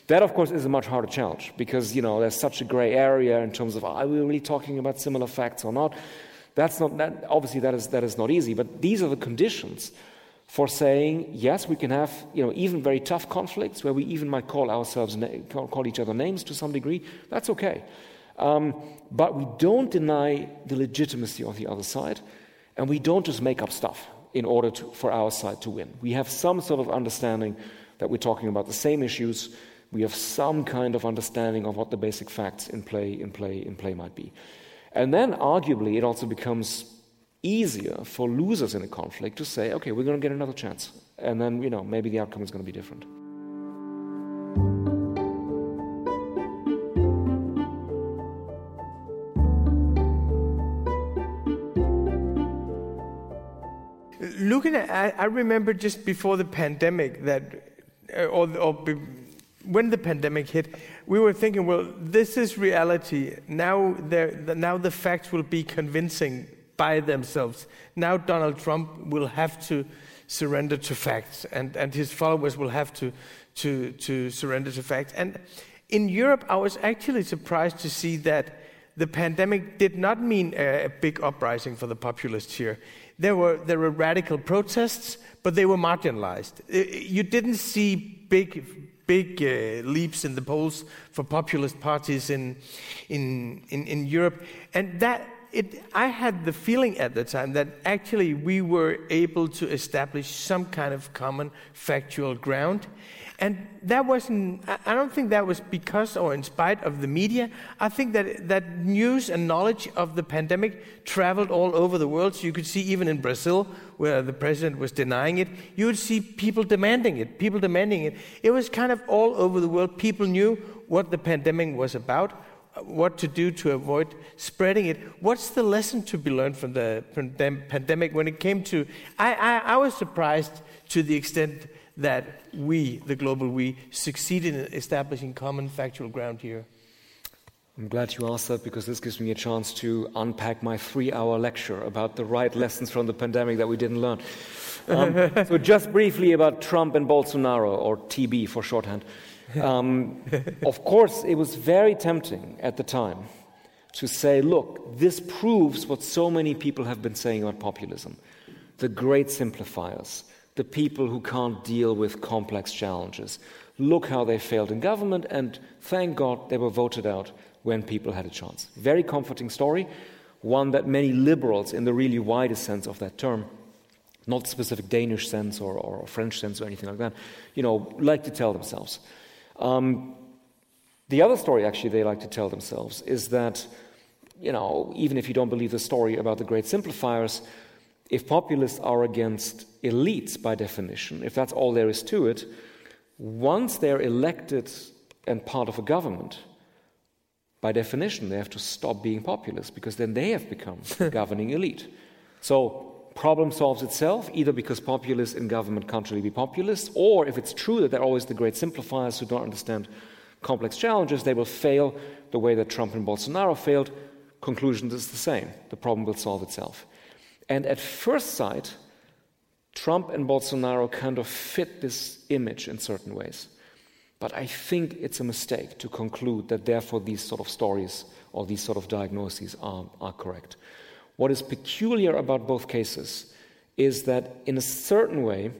That, of course, is a much harder challenge because, you know, there's such a gray area in terms of, are we really talking about similar facts or not? That's not, that, obviously, that is, that is not easy, but these are the conditions for saying, yes, we can have, you know, even very tough conflicts where we even might call ourselves, call each other names to some degree. That's okay. Um, but we don't deny the legitimacy of the other side, and we don't just make up stuff in order to, for our side to win. We have some sort of understanding that we're talking about the same issues. We have some kind of understanding of what the basic facts in play, in play, in play might be. And then, arguably, it also becomes easier for losers in a conflict to say, okay, we're going to get another chance. And then, you know, maybe the outcome is going to be different. Looking at, I remember just before the pandemic that, or, or be, when the pandemic hit, we were thinking, well, this is reality. Now, the, now the facts will be convincing by themselves. Now Donald Trump will have to surrender to facts, and, and his followers will have to, to, to surrender to facts. And in Europe, I was actually surprised to see that the pandemic did not mean a, a big uprising for the populists here. There were, there were radical protests, but they were marginalized. You didn't see big big uh, leaps in the polls for populist parties in, in, in, in Europe. And that it, I had the feeling at the time that actually we were able to establish some kind of common factual ground. And that wasn't, I don't think that was because or in spite of the media. I think that, that news and knowledge of the pandemic traveled all over the world. So you could see even in Brazil, where the president was denying it, you would see people demanding it, people demanding it. It was kind of all over the world. People knew what the pandemic was about, what to do to avoid spreading it. What's the lesson to be learned from the pandemic when it came to... I, I, I was surprised to the extent that we, the global we, succeeded in establishing common factual ground here. I'm glad you asked that, because this gives me a chance to unpack my three-hour lecture about the right lessons from the pandemic that we didn't learn. Um, so just briefly about Trump and Bolsonaro, or T B for shorthand. Um, of course, it was very tempting at the time to say, look, this proves what so many people have been saying about populism, the great simplifiers, the people who can't deal with complex challenges. Look how they failed in government, and thank God they were voted out when people had a chance. Very comforting story, one that many liberals, in the really widest sense of that term, not specific Danish sense or, or French sense or anything like that, you know, like to tell themselves. Um, the other story, actually, they like to tell themselves is that, you know, even if you don't believe the story about the great simplifiers, if populists are against elites by definition, if that's all there is to it, once they're elected and part of a government, by definition, they have to stop being populists, because then they have become the governing elite. So problem solves itself, either because populists in government can't really be populists, or if it's true that they're always the great simplifiers who don't understand complex challenges, they will fail the way that Trump and Bolsonaro failed. Conclusion is the same. The problem will solve itself. And at first sight, Trump and Bolsonaro kind of fit this image in certain ways. But I think it's a mistake to conclude that therefore these sort of stories or these sort of diagnoses are, are correct. What is peculiar about both cases is that in a certain way,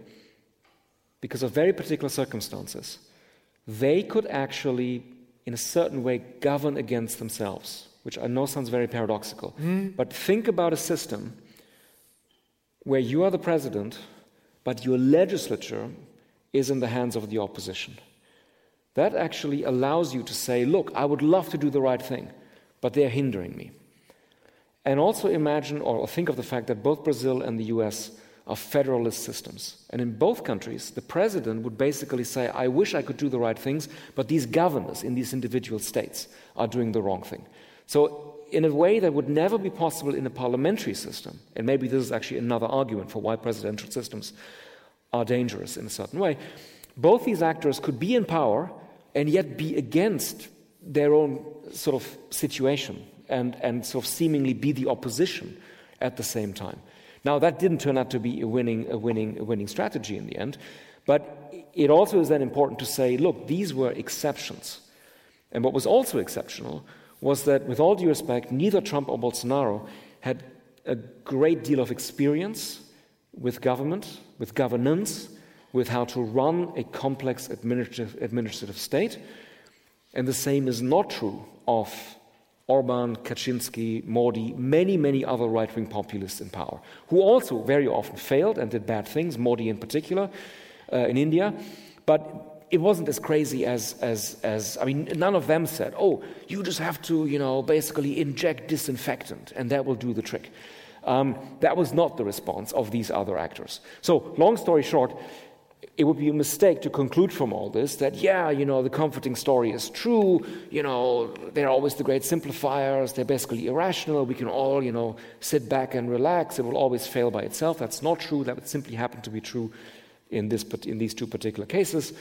because of very particular circumstances, they could actually, in a certain way, govern against themselves, which I know sounds very paradoxical. Mm. But think about a system where you are the president, but your legislature is in the hands of the opposition. That actually allows you to say, look, I would love to do the right thing, but they're hindering me. And also imagine or think of the fact that both Brazil and the U S are federalist systems. And in both countries, the president would basically say, I wish I could do the right things, but these governors in these individual states are doing the wrong thing. So in a way that would never be possible in a parliamentary system, and maybe this is actually another argument for why presidential systems are dangerous in a certain way, both these actors could be in power and yet be against their own sort of situation. And, and sort of seemingly be the opposition at the same time. Now, that didn't turn out to be a winning, a winning, a winning strategy in the end, but it also is then important to say, look, these were exceptions. And what was also exceptional was that, with all due respect, neither Trump or Bolsonaro had a great deal of experience with government, with governance, with how to run a complex administrative, administrative state. And the same is not true of Orban, Kaczynski, Modi, many, many other right-wing populists in power, who also very often failed and did bad things, Modi in particular, uh, in India. But it wasn't as crazy as, as, as, I mean, none of them said, oh, you just have to, you know, basically inject disinfectant and that will do the trick. Um, that was not the response of these other actors. So, long story short, it would be a mistake to conclude from all this that, yeah, you know, the comforting story is true, you know, they're always the great simplifiers, they're basically irrational, we can all, you know, sit back and relax, it will always fail by itself. That's not true. That would simply happen to be true in this, in these two particular cases.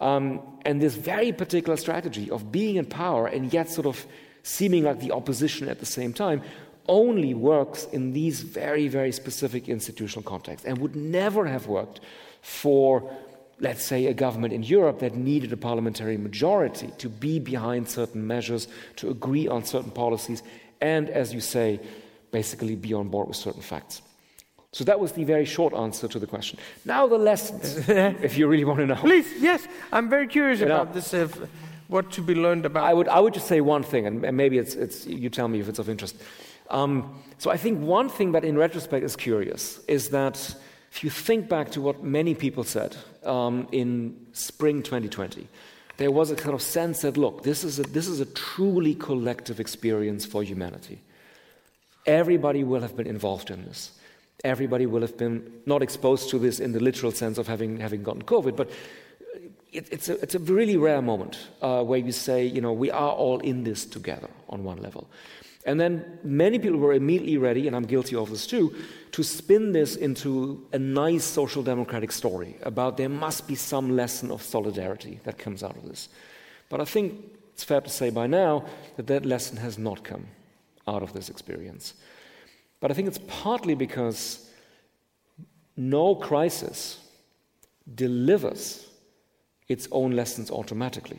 Um, and this very particular strategy of being in power and yet sort of seeming like the opposition at the same time only works in these very, very specific institutional contexts, and would never have worked for, let's say, a government in Europe that needed a parliamentary majority to be behind certain measures, to agree on certain policies, and, as you say, basically be on board with certain facts. So that was the very short answer to the question. Now the lessons, if you really want to know. Please, yes, I'm very curious you about know. this. Uh, what to be learned about? I would I would just say one thing, and, and maybe it's it's you tell me if it's of interest. Um, so I think one thing that in retrospect is curious is that if you think back to what many people said um, in spring twenty twenty, there was a kind of sense that, look, this is a, this is a truly collective experience for humanity. Everybody will have been involved in this. Everybody will have been not exposed to this in the literal sense of having having gotten COVID, but it, it's, a, it's a really rare moment uh, where you say, you know, we are all in this together on one level. And then many people were immediately ready, and I'm guilty of this too, to spin this into a nice social democratic story about there must be some lesson of solidarity that comes out of this. But I think it's fair to say by now that that lesson has not come out of this experience. But I think it's partly because no crisis delivers its own lessons automatically.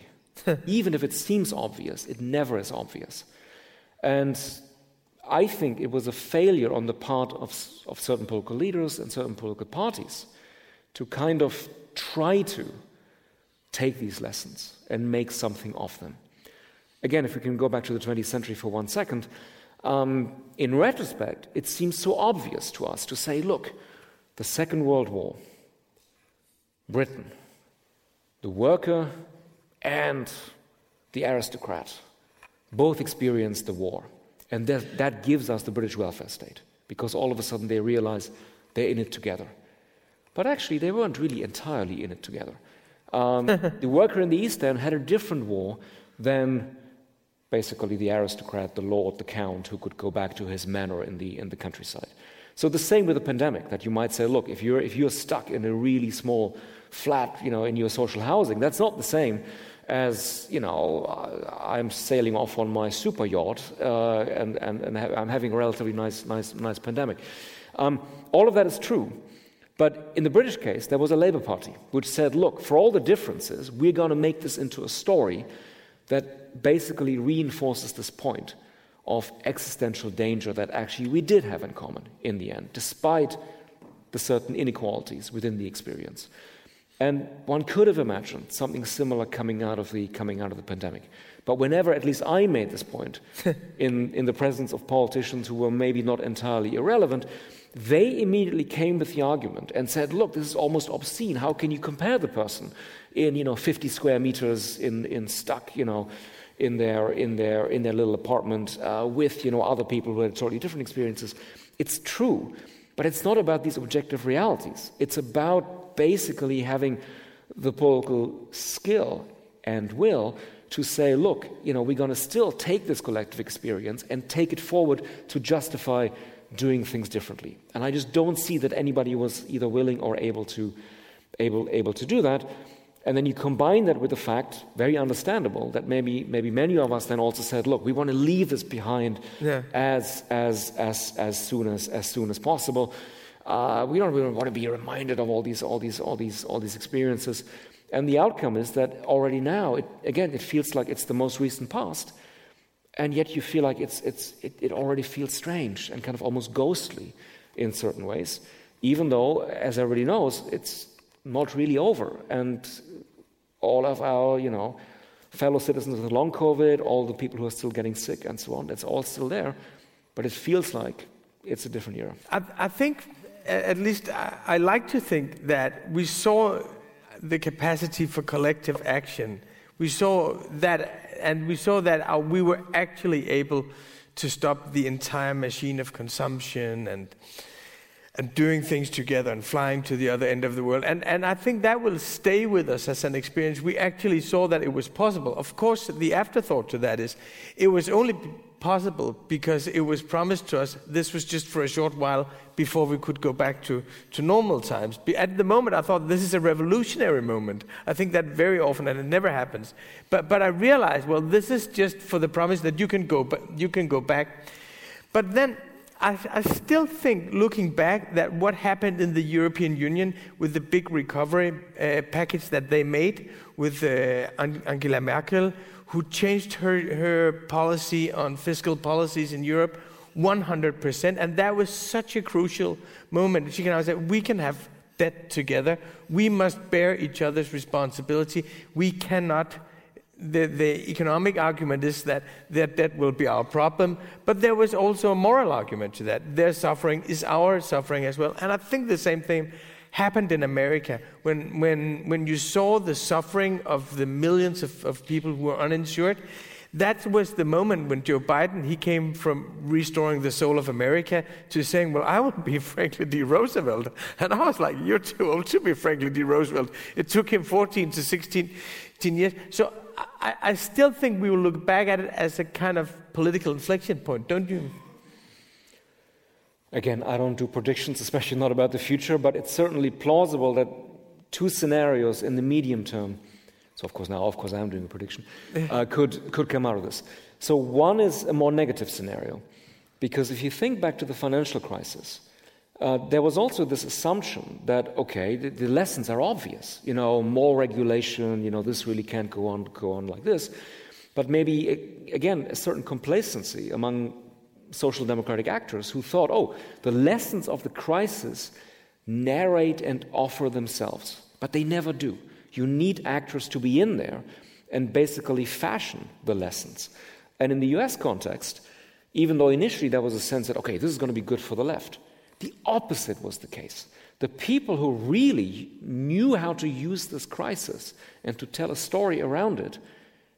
Even if it seems obvious, it never is obvious. And I think it was a failure on the part of, of certain political leaders and certain political parties to kind of try to take these lessons and make something of them. Again, if we can go back to the twentieth century for one second, um, in retrospect, it seems so obvious to us to say, look, the Second World War, Britain, the worker and the aristocrat, both experienced the war, and that, that gives us the British welfare state, because all of a sudden they realize they're in it together. But actually, they weren't really entirely in it together. Um, the worker in the East End had a different war than basically the aristocrat, the lord, the count, who could go back to his manor in the in the countryside. So the same with the pandemic, that you might say, look, if you're if you're stuck in a really small flat, you know, in your social housing, that's not the same as, you know, I'm sailing off on my super yacht uh, and, and, and ha- I'm having a relatively nice, nice, nice pandemic. Um, all of that is true. But in the British case, there was a Labour Party which said, look, for all the differences, we're going to make this into a story that basically reinforces this point of existential danger that actually we did have in common in the end, despite the certain inequalities within the experience. And one could have imagined something similar coming out of the coming out of the pandemic. But whenever, at least I made this point, in, in the presence of politicians who were maybe not entirely irrelevant, they immediately came with the argument and said, look, this is almost obscene. How can you compare the person in, you know, fifty square meters in, in stuck, you know, in their in their in their little apartment uh, with, you know, other people who had totally different experiences? It's true, but it's not about these objective realities. It's about basically having the political skill and will to say, look, you know, we're going to still take this collective experience and take it forward to justify doing things differently. And I just don't see that anybody was either willing or able to able able to do that. And then you combine that with the fact, very understandable, that maybe maybe many of us then also said, look, we want to leave this behind yeah. as as as as soon as as soon as possible. Uh, we don't really want to be reminded of all these, all these, all these, all these experiences, and the outcome is that already now, it, again, it feels like it's the most recent past, and yet you feel like it's, it's, it, it already feels strange and kind of almost ghostly in certain ways, even though, as everybody knows, it's not really over, and all of our, you know, fellow citizens with long COVID, all the people who are still getting sick, and so on, it's all still there, but it feels like it's a different era. I, I think. At least I, I like to think that we saw the capacity for collective action. We saw that, and we saw that uh, we were actually able to stop the entire machine of consumption and and doing things together and flying to the other end of the world. And and I think that will stay with us as an experience. We actually saw that it was possible. Of course, the afterthought to that is it was only possible because it was promised to us this was just for a short while before we could go back to, to normal times. At the moment, I thought this is a revolutionary moment. I think that very often, and it never happens. But but I realized, well, this is just for the promise that you can go, but you can go back. But then I, I still think, looking back, that what happened in the European Union with the big recovery uh, package that they made with uh, Angela Merkel, who changed her, her policy on fiscal policies in Europe one hundred percent, and that was such a crucial moment. She can now say, we can have debt together, we must bear each other's responsibility, we cannot The, the economic argument is that, that that will be our problem, but there was also a moral argument to that. Their suffering is our suffering as well. And I think the same thing happened in America. When when when you saw the suffering of the millions of, of people who were uninsured, that was the moment when Joe Biden, he came from restoring the soul of America to saying, well, I will be Franklin D. Roosevelt. And I was like, you're too old to be Franklin D. Roosevelt. It took him fourteen to sixteen years. So I, I still think we will look back at it as a kind of political inflection point, don't you? Again, I don't do predictions, especially not about the future, but it's certainly plausible that two scenarios in the medium term, so of course now, of course I'm doing a prediction, uh, could, could come out of this. So one is a more negative scenario, because if you think back to the financial crisis, uh, there was also this assumption that, okay, the, the lessons are obvious, you know, more regulation, you know, this really can't go on, go on like this, but maybe, again, a certain complacency among social democratic actors who thought, oh, the lessons of the crisis narrate and offer themselves, but they never do. You need actors to be in there and basically fashion the lessons. And in the U S context, even though initially there was a sense that, okay, this is going to be good for the left, the opposite was the case. The people who really knew how to use this crisis and to tell a story around it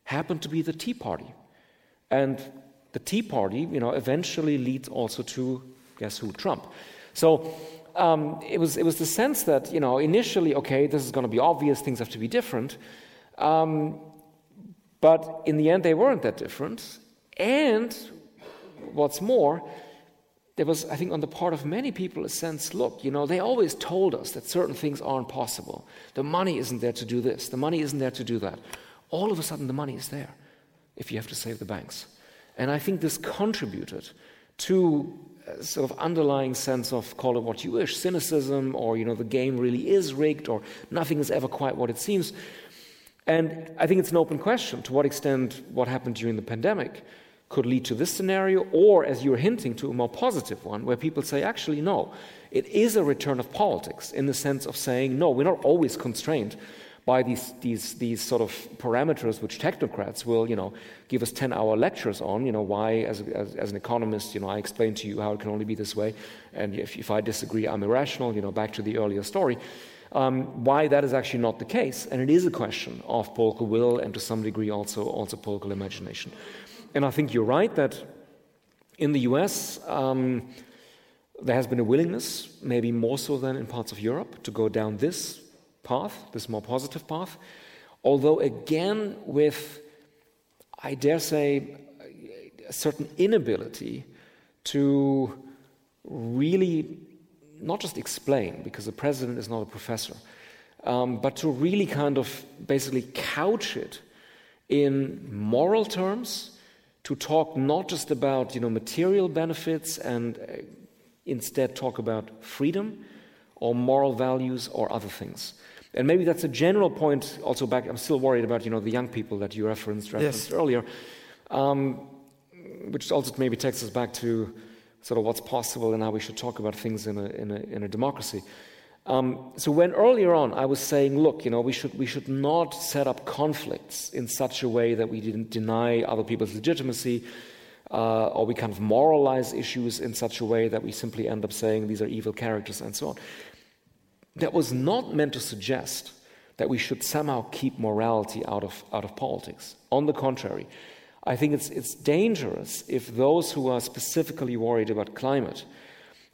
happened to be the Tea Party. And the Tea Party, you know, eventually leads also to, guess who, Trump. So um, it was it was the sense that, you know, initially, okay, this is going to be obvious, things have to be different. Um, but in the end, they weren't that different. And what's more, there was, I think, on the part of many people a sense, look, you know, they always told us that certain things aren't possible. The money isn't there to do this. The money isn't there to do that. All of a sudden, the money is there if you have to save the banks. And I think this contributed to a sort of underlying sense of, call it what you wish, cynicism, or, you know, the game really is rigged, or nothing is ever quite what it seems. And I think it's an open question to what extent what happened during the pandemic could lead to this scenario, or, as you're hinting, to a more positive one, where people say, actually, no, it is a return of politics in the sense of saying, no, we're not always constrained by these, these these sort of parameters which technocrats will, you know, give us ten-hour lectures on, you know, why, as, as as an economist, you know, I explain to you how it can only be this way, and if, if I disagree, I'm irrational, you know, back to the earlier story, um, why that is actually not the case. And it is a question of political will and to some degree also, also political imagination. And I think you're right that in the U S, um, there has been a willingness, maybe more so than in parts of Europe, to go down this path, this more positive path, although again with, I dare say, a certain inability to really not just explain, because the president is not a professor, um, but to really kind of basically couch it in moral terms, to talk not just about, you know, material benefits and uh, instead talk about freedom or moral values or other things. And maybe that's a general point also back. I'm still worried about, you know, the young people that you referenced, referenced yes. earlier, um, which also maybe takes us back to sort of what's possible and how we should talk about things in a, in a, in a democracy. Um, so when earlier on I was saying, look, you know, we should, we should not set up conflicts in such a way that we didn't deny other people's legitimacy, uh, or we kind of moralize issues in such a way that we simply end up saying these are evil characters and so on. That was not meant to suggest that we should somehow keep morality out of out of politics. On the contrary, I think it's it's dangerous if those who are specifically worried about climate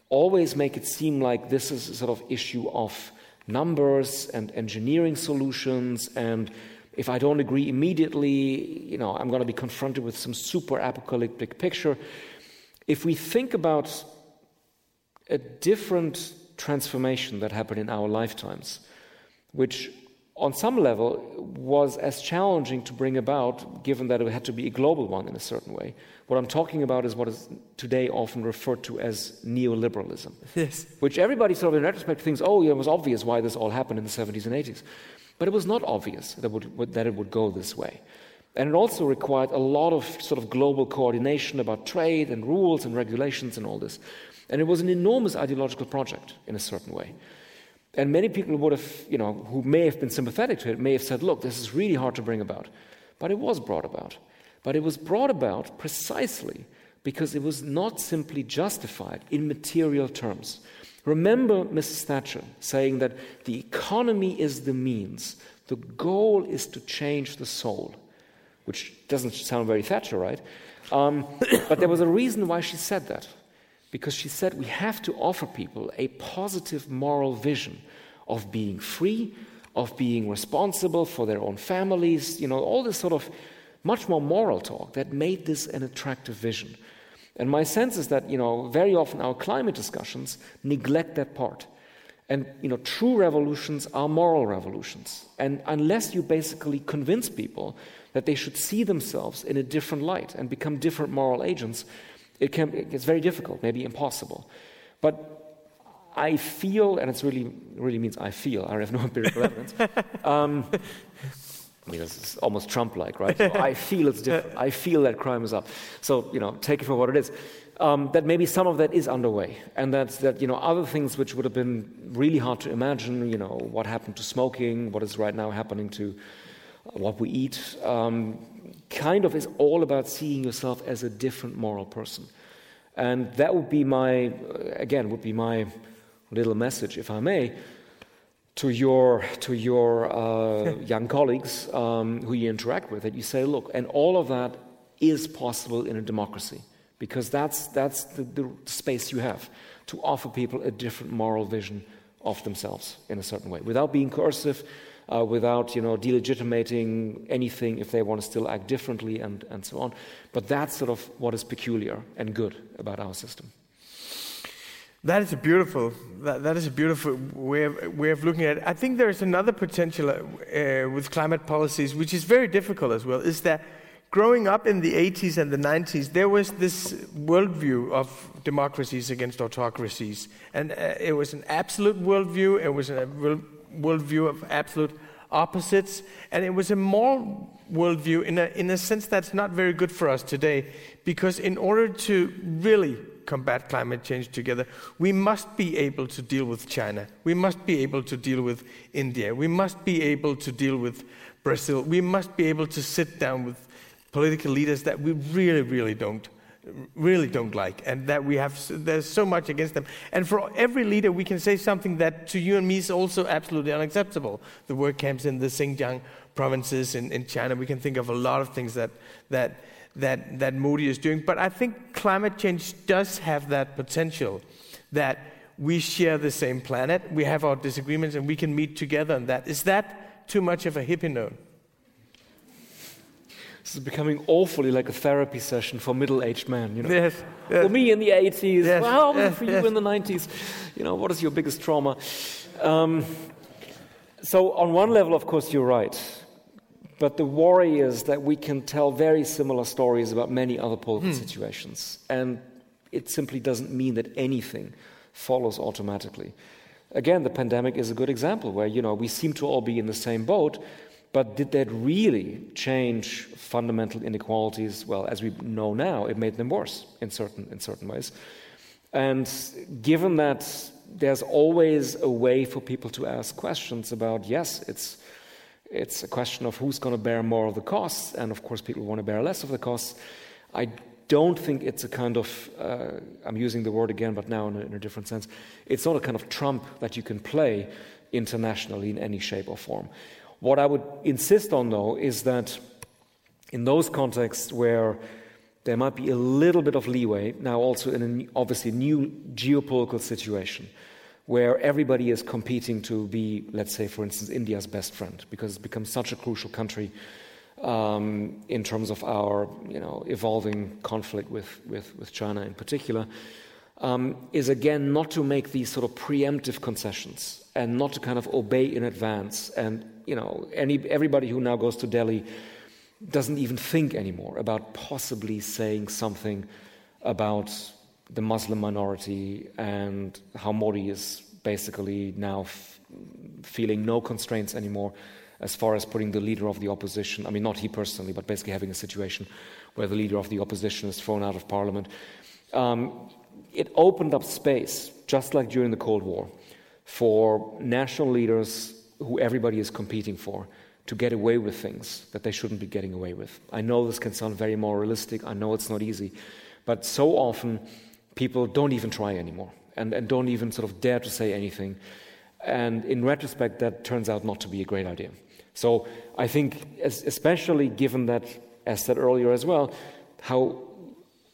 always make it seem like this is a sort of issue of numbers and engineering solutions, and if I don't agree immediately, you know, I'm going to be confronted with some super apocalyptic picture. If we think about a different transformation that happened in our lifetimes, which on some level was as challenging to bring about, given that it had to be a global one in a certain way. What I'm talking about is what is today often referred to as neoliberalism, yes. which everybody sort of in retrospect thinks, oh, it was obvious why this all happened in the seventies and eighties. But it was not obvious that, would, that it would go this way. And it also required a lot of sort of global coordination about trade and rules and regulations and all this. And it was an enormous ideological project in a certain way. And many people would have, you know, who may have been sympathetic to it, may have said, look, this is really hard to bring about. But it was brought about. But it was brought about precisely because it was not simply justified in material terms. Remember Missus Thatcher saying that the economy is the means, the goal is to change the soul, which doesn't sound very Thatcher, right? Um, but there was a reason why she said that, because she said we have to offer people a positive moral vision of being free, of being responsible for their own families, you know, all this sort of much more moral talk that made this an attractive vision. And my sense is that, you know, very often our climate discussions neglect that part. And, you know, true revolutions are moral revolutions. And unless you basically convince people that they should see themselves in a different light and become different moral agents, it can, it's very difficult, maybe impossible. But I feel, and it's really, really means I feel, I have no empirical evidence. Um, I mean, it's almost Trump-like, right? So I feel it's different. I feel that crime is up. So, you know, take it for what it is. Um, that maybe some of that is underway. And that's that, you know, other things which would have been really hard to imagine, you know, what happened to smoking, what is right now happening to what we eat, um, kind of is all about seeing yourself as a different moral person. And that would be my, again, would be my little message, if I may, to your to your uh, young colleagues um, who you interact with, that you say, look, and all of that is possible in a democracy, because that's that's the, the space you have to offer people a different moral vision of themselves in a certain way, without being coercive, uh, without you know delegitimating anything if they want to still act differently and and so on. But that's sort of what is peculiar and good about our system. That is a beautiful. That, that is a beautiful way of, way of looking at it. I think there is another potential uh, with climate policies, which is very difficult as well. Is that growing up in the eighties and the nineties, there was this worldview of democracies against autocracies, and uh, it was an absolute worldview. It was a worldview of absolute opposites, and it was a moral worldview in a in a sense that's not very good for us today, because in order to really combat climate change together, we must be able to deal with China. We must be able to deal with India. We must be able to deal with Brazil. We must be able to sit down with political leaders that we really, really don't, really don't like, and that we have, there's so much against them. And for every leader, we can say something that to you and me is also absolutely unacceptable. The work camps in the Xinjiang provinces in, in China, we can think of a lot of things that that. that that Modi is doing. But I think climate change does have that potential, that we share the same planet, we have our disagreements, and we can meet together on that. Is that too much of a hippie note? This is becoming awfully like a therapy session for middle-aged men, you know. Yes, yes. For me in the eighties, yes, well, how yes, for you yes. in the nineties? You know, what is your biggest trauma? Um, so on one level, of course, you're right. But the worry is that we can tell very similar stories about many other political hmm. situations. And it simply doesn't mean that anything follows automatically. Again, the pandemic is a good example where, you know, we seem to all be in the same boat, but did that really change fundamental inequalities? Well, as we know now, it made them worse in certain, in certain ways. And given that there's always a way for people to ask questions about, yes, it's It's a question of who's going to bear more of the costs, and of course people want to bear less of the costs. I don't think it's a kind of, uh, I'm using the word again, but now in a, in a different sense, it's not a kind of Trump that you can play internationally in any shape or form. What I would insist on, though, is that in those contexts where there might be a little bit of leeway, now also in an obviously new geopolitical situation, where everybody is competing to be, let's say, for instance, India's best friend, because it's become such a crucial country um, in terms of our, you know, evolving conflict with, with, with China in particular, um, is again not to make these sort of preemptive concessions and not to kind of obey in advance. And, you know, any everybody who now goes to Delhi doesn't even think anymore about possibly saying something about the Muslim minority and how Modi is basically now f- feeling no constraints anymore as far as putting the leader of the opposition, I mean, not he personally, but basically having a situation where the leader of the opposition is thrown out of parliament. Um, it opened up space, just like during the Cold War, for national leaders who everybody is competing for to get away with things that they shouldn't be getting away with. I know this can sound very moralistic. I know it's not easy. But so often, people don't even try anymore and, and don't even sort of dare to say anything. And in retrospect, that turns out not to be a great idea. So I think, especially given that, as said earlier as well, how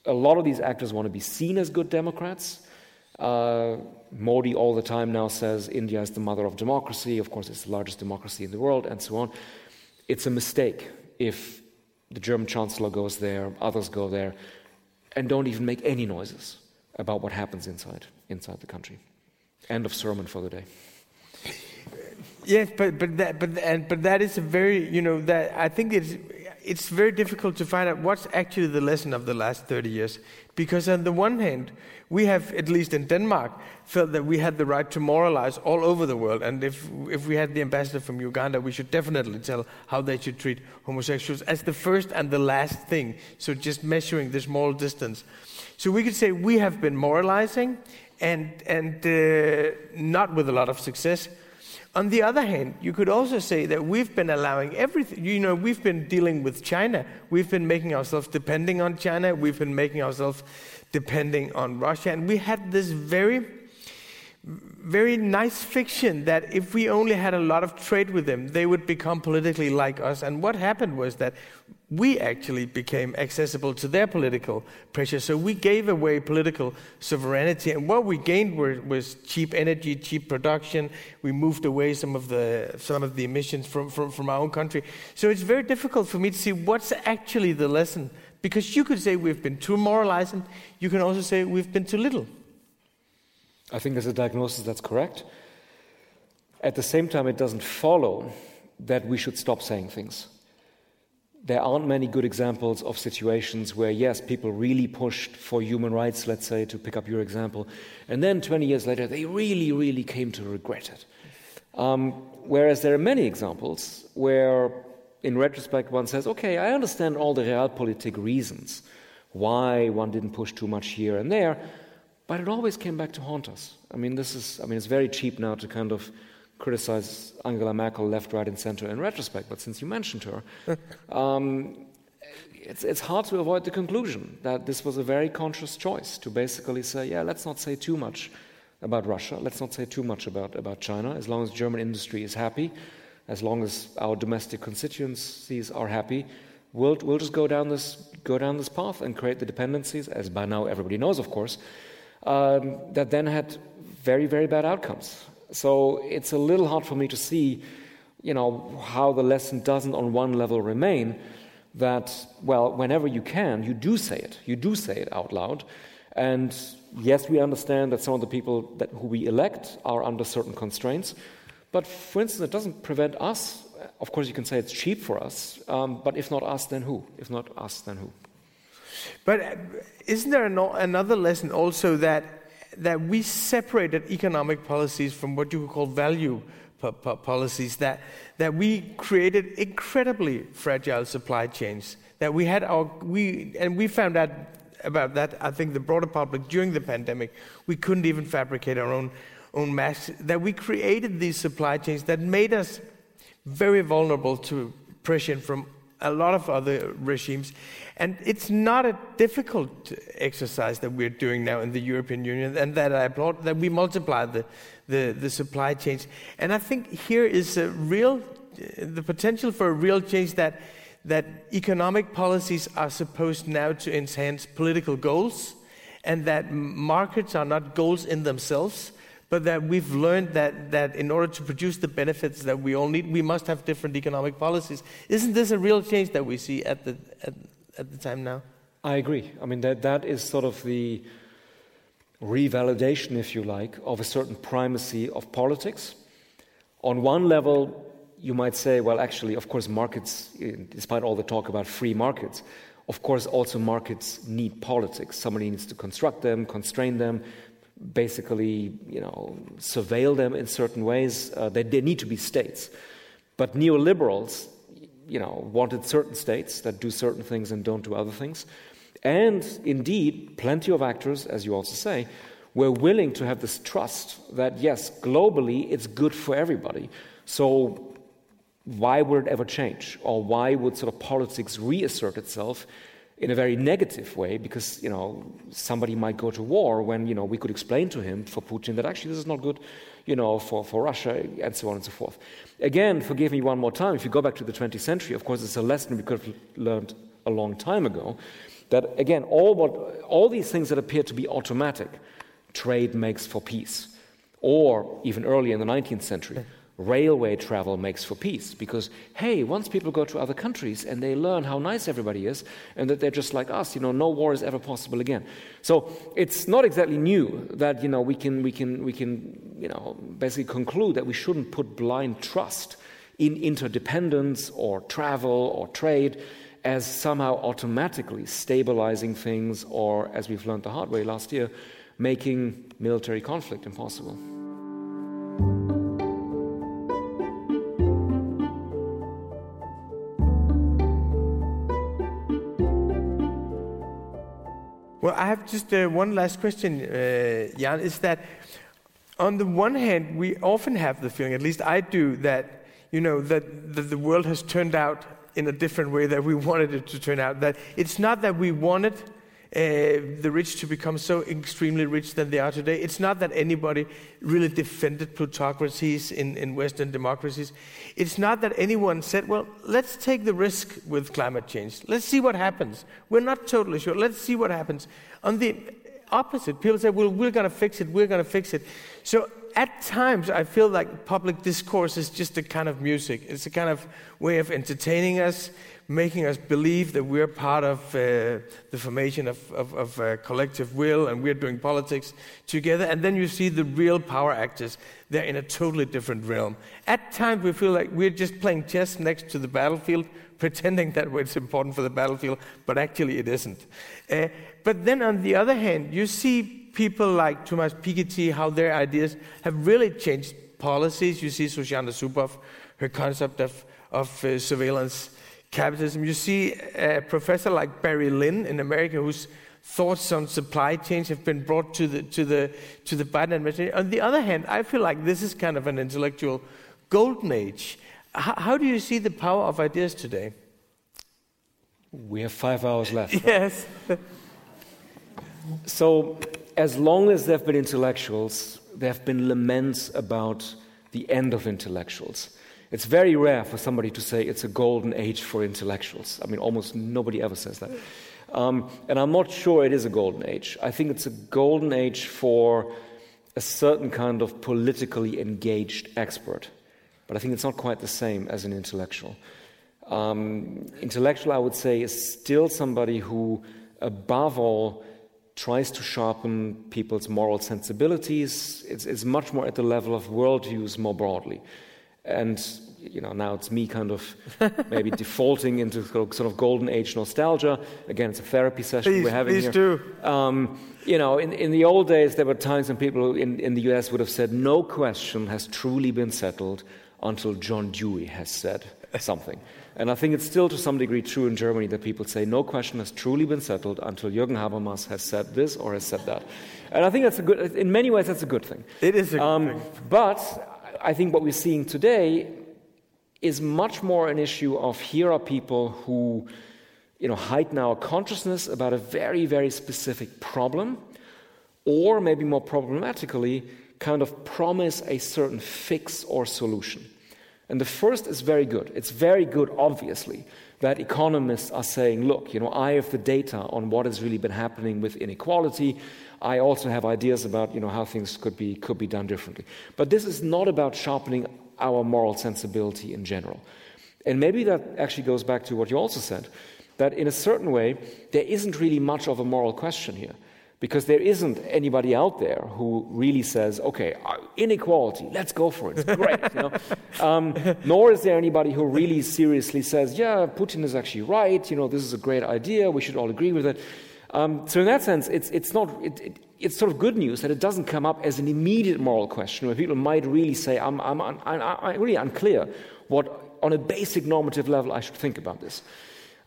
a lot of these actors want to be seen as good Democrats. Uh, Modi all the time now says India is the mother of democracy. Of course, it's the largest democracy in the world, and so on. It's a mistake if the German chancellor goes there, others go there, and don't even make any noises about what happens inside inside the country. End of sermon for the day. Yes, but but that but and but that is a very you know that I think it's it's very difficult to find out what's actually the lesson of the last thirty years, because on the one hand, we have, at least in Denmark, felt that we had the right to moralize all over the world, and if if we had the ambassador from Uganda, we should definitely tell how they should treat homosexuals as the first and the last thing, so just measuring this moral distance. So we could say we have been moralizing, and and uh, not with a lot of success. On the other hand, you could also say that we've been allowing everything. You know, we've been dealing with China. We've been making ourselves depending on China. We've been making ourselves depending on Russia. And we had this very, very nice fiction that if we only had a lot of trade with them, they would become politically like us. And what happened was that we actually became accessible to their political pressure. So we gave away political sovereignty. And what we gained were, was cheap energy, cheap production. We moved away some of the some of the emissions from, from, from our own country. So it's very difficult for me to see what's actually the lesson. Because you could say we've been too moralizing. You can also say we've been too little. I think there's a diagnosis that's correct. At the same time, it doesn't follow that we should stop saying things. There aren't many good examples of situations where, yes, people really pushed for human rights, let's say, to pick up your example, and then twenty years later, they really, really came to regret it. Um, whereas there are many examples where, in retrospect, one says, okay, I understand all the realpolitik reasons why one didn't push too much here and there, but it always came back to haunt us. I mean, this is, I mean, it's very cheap now to kind of criticize Angela Merkel left, right, and center in retrospect, but since you mentioned her, um, it's, it's hard to avoid the conclusion that this was a very conscious choice to basically say, yeah, let's not say too much about Russia, let's not say too much about, about China, as long as German industry is happy, as long as our domestic constituencies are happy, we'll, we'll just go down this, go down this path and create the dependencies, as by now everybody knows, of course, um, that then had very, very bad outcomes. So it's a little hard for me to see, you know, how the lesson doesn't on one level remain that, well, whenever you can, you do say it. You do say it out loud. And yes, we understand that some of the people that who we elect are under certain constraints. But for instance, it doesn't prevent us. Of course, you can say it's cheap for us. Um, but if not us, then who? If not us, then who? But isn't there another lesson also that that we separated economic policies from what you could call value po- po- policies, that that we created incredibly fragile supply chains, that we had our, we and we found out about that, I think, the broader public during the pandemic. We couldn't even fabricate our own, own masks, that we created these supply chains that made us very vulnerable to pressure from a lot of other regimes. And it's not a difficult exercise that we're doing now in the European Union, and that I applaud, that we multiply the, the, the supply chains. And I think here is a real, the potential for a real change, that that economic policies are supposed now to enhance political goals, and that markets are not goals in themselves, but that we've learned that, that in order to produce the benefits that we all need, we must have different economic policies. Isn't this a real change that we see at the at, at the time now? I agree. I mean, that that is sort of the revalidation, if you like, of a certain primacy of politics. On one level, you might say, well, actually, of course, markets, despite all the talk about free markets, of course, also markets need politics. Somebody needs to construct them, constrain them, basically, you know, surveil them in certain ways. Uh, they, they need to be states. But neoliberals, you know, wanted certain states that do certain things and don't do other things. And indeed, plenty of actors, as you also say, were willing to have this trust that, yes, globally, it's good for everybody. So Why would it ever change? Or why would sort of politics reassert itself in a very negative way? Because, you know, somebody might go to war when, you know, we could explain to him, for Putin, that actually this is not good, you know, for, for Russia, and so on and so forth. Again, forgive me one more time, if you go back to the twentieth century, of course, it's a lesson we could have learned a long time ago, that, again, all what all these things that appear to be automatic, trade makes for peace. Or, even earlier in the nineteenth century, railway travel makes for peace, because, hey, once people go to other countries and they learn how nice everybody is and that they're just like us, you know, no war is ever possible again. So it's not exactly new that, you know, we can, we can, we can, you know, basically conclude that we shouldn't put blind trust in interdependence or travel or trade as somehow automatically stabilizing things or, as we've learned the hard way last year, making military conflict impossible. Well, I have just uh, one last question, uh, Jan, is that on the one hand, we often have the feeling, at least I do, that, you know, that, that the world has turned out in a different way that we wanted it to turn out, that it's not that we wanted uh, the rich to become so extremely rich than they are today. It's not that anybody really defended plutocracies in, in Western democracies. It's not that anyone said, well, let's take the risk with climate change. Let's see what happens. We're not totally sure. Let's see what happens. On the opposite, people say, well, we're going to fix it. We're going to fix it. So at times, I feel like public discourse is just a kind of music. It's a kind of way of entertaining us, making us believe that we're part of uh, the formation of, of, of uh, collective will and we're doing politics together. And then you see the real power actors. They're in a totally different realm. At times, we feel like we're just playing chess next to the battlefield, pretending that it's important for the battlefield, but actually it isn't. Uh, but then on the other hand, you see people like Thomas Piketty, how their ideas have really changed policies. You see Shoshana Zuboff, her concept of, of uh, surveillance capitalism. You see a professor like Barry Lynn in America, whose thoughts on supply chains have been brought to the to the to the Biden administration. On the other hand, I feel like this is kind of an intellectual golden age. H- how do you see the power of ideas today? We have five hours left. Yes. Right? So, as long as there have been intellectuals, there have been laments about the end of intellectuals. It's very rare for somebody to say it's a golden age for intellectuals. I mean, almost nobody ever says that. Um, and I'm not sure it is a golden age. I think it's a golden age for a certain kind of politically engaged expert. But I think it's not quite the same as an intellectual. Um, intellectual, I would say, is still somebody who, above all, tries to sharpen people's moral sensibilities. It's, it's much more at the level of worldviews more broadly. And, you know, now it's me kind of maybe defaulting into sort of golden age nostalgia. Again, it's a therapy session please, we're having please here. Please do. Um, you know, in, in the old days, there were times when people in, in the U S would have said, no question has truly been settled until John Dewey has said something. And I think it's still to some degree true in Germany that people say no question has truly been settled until Jürgen Habermas has said this or has said that. And I think that's a good, in many ways, that's a good thing. It is a good um, thing. But I think what we're seeing today is much more an issue of here are people who, you know, heighten our consciousness about a very, very specific problem, or maybe more problematically, kind of promise a certain fix or solution. And the first is very good. It's very good, obviously, that economists are saying, look, you know, I have the data on what has really been happening with inequality. I also have ideas about, you know, how things could be could be done differently. But this is not about sharpening our moral sensibility in general. And maybe that actually goes back to what you also said, that in a certain way, there isn't really much of a moral question here. Because there isn't anybody out there who really says, okay, inequality, let's go for it, it's great. You know? um, nor is there anybody who really seriously says, yeah, Putin is actually right, you know, this is a great idea, we should all agree with it. Um, so in that sense, it's, it's, not, it, it, it's sort of good news that it doesn't come up as an immediate moral question where people might really say, I'm, I'm, I'm, I'm, I'm really unclear what, on a basic normative level, I should think about this.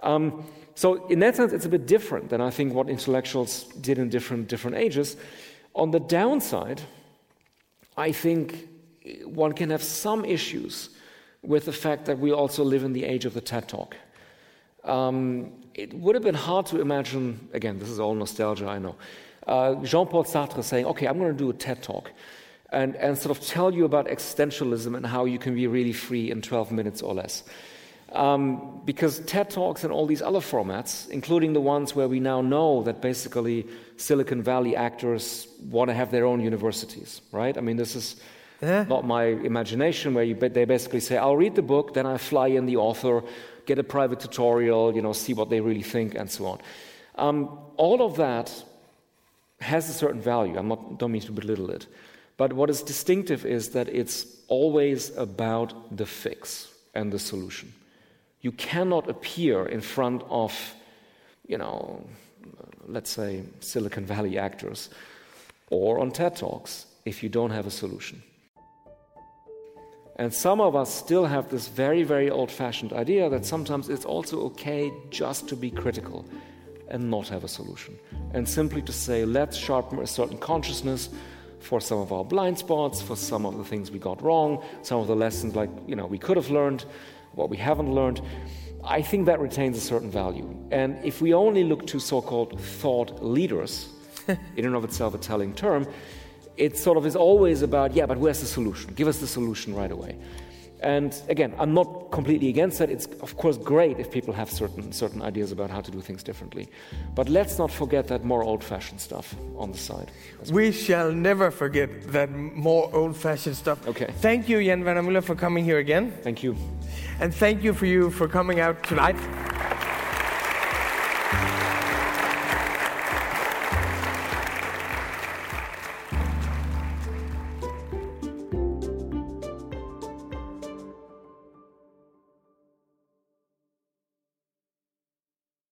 Um, So in that sense, it's a bit different than I think what intellectuals did in different different ages. On the downside, I think one can have some issues with the fact that we also live in the age of the TED Talk. Um, it would have been hard to imagine, again, this is all nostalgia, I know, uh, Jean-Paul Sartre saying, okay, I'm going to do a TED Talk and, and sort of tell you about existentialism and how you can be really free in twelve minutes or less. Um, because TED Talks and all these other formats, including the ones where we now know that basically Silicon Valley actors want to have their own universities, right? I mean, this is yeah. not my imagination, where you, they basically say, I'll read the book, then I fly in the author, get a private tutorial, you know, see what they really think, and so on. Um, all of that has a certain value. I don't mean to belittle it. But what is distinctive is that it's always about the fix and the solution. You cannot appear in front of, you know, let's say Silicon Valley actors or on TED Talks if you don't have a solution. And some of us still have this very, very old-fashioned idea that sometimes it's also okay just to be critical and not have a solution. And simply to say, let's sharpen a certain consciousness for some of our blind spots, for some of the things we got wrong, some of the lessons like, you know, we could have learned, what we haven't learned. I think that retains a certain value. And if we only look to so-called thought leaders, in and of itself a telling term, it sort of is always about, yeah, but where's the solution? Give us the solution right away. And again, I'm not completely against that. It's, of course, great if people have certain certain ideas about how to do things differently. But let's not forget that more old-fashioned stuff on the side. We shall never forget that more old-fashioned stuff. Okay. Thank you, Jan-Werner Müller, for coming here again. Thank you. And thank you for you for coming out tonight.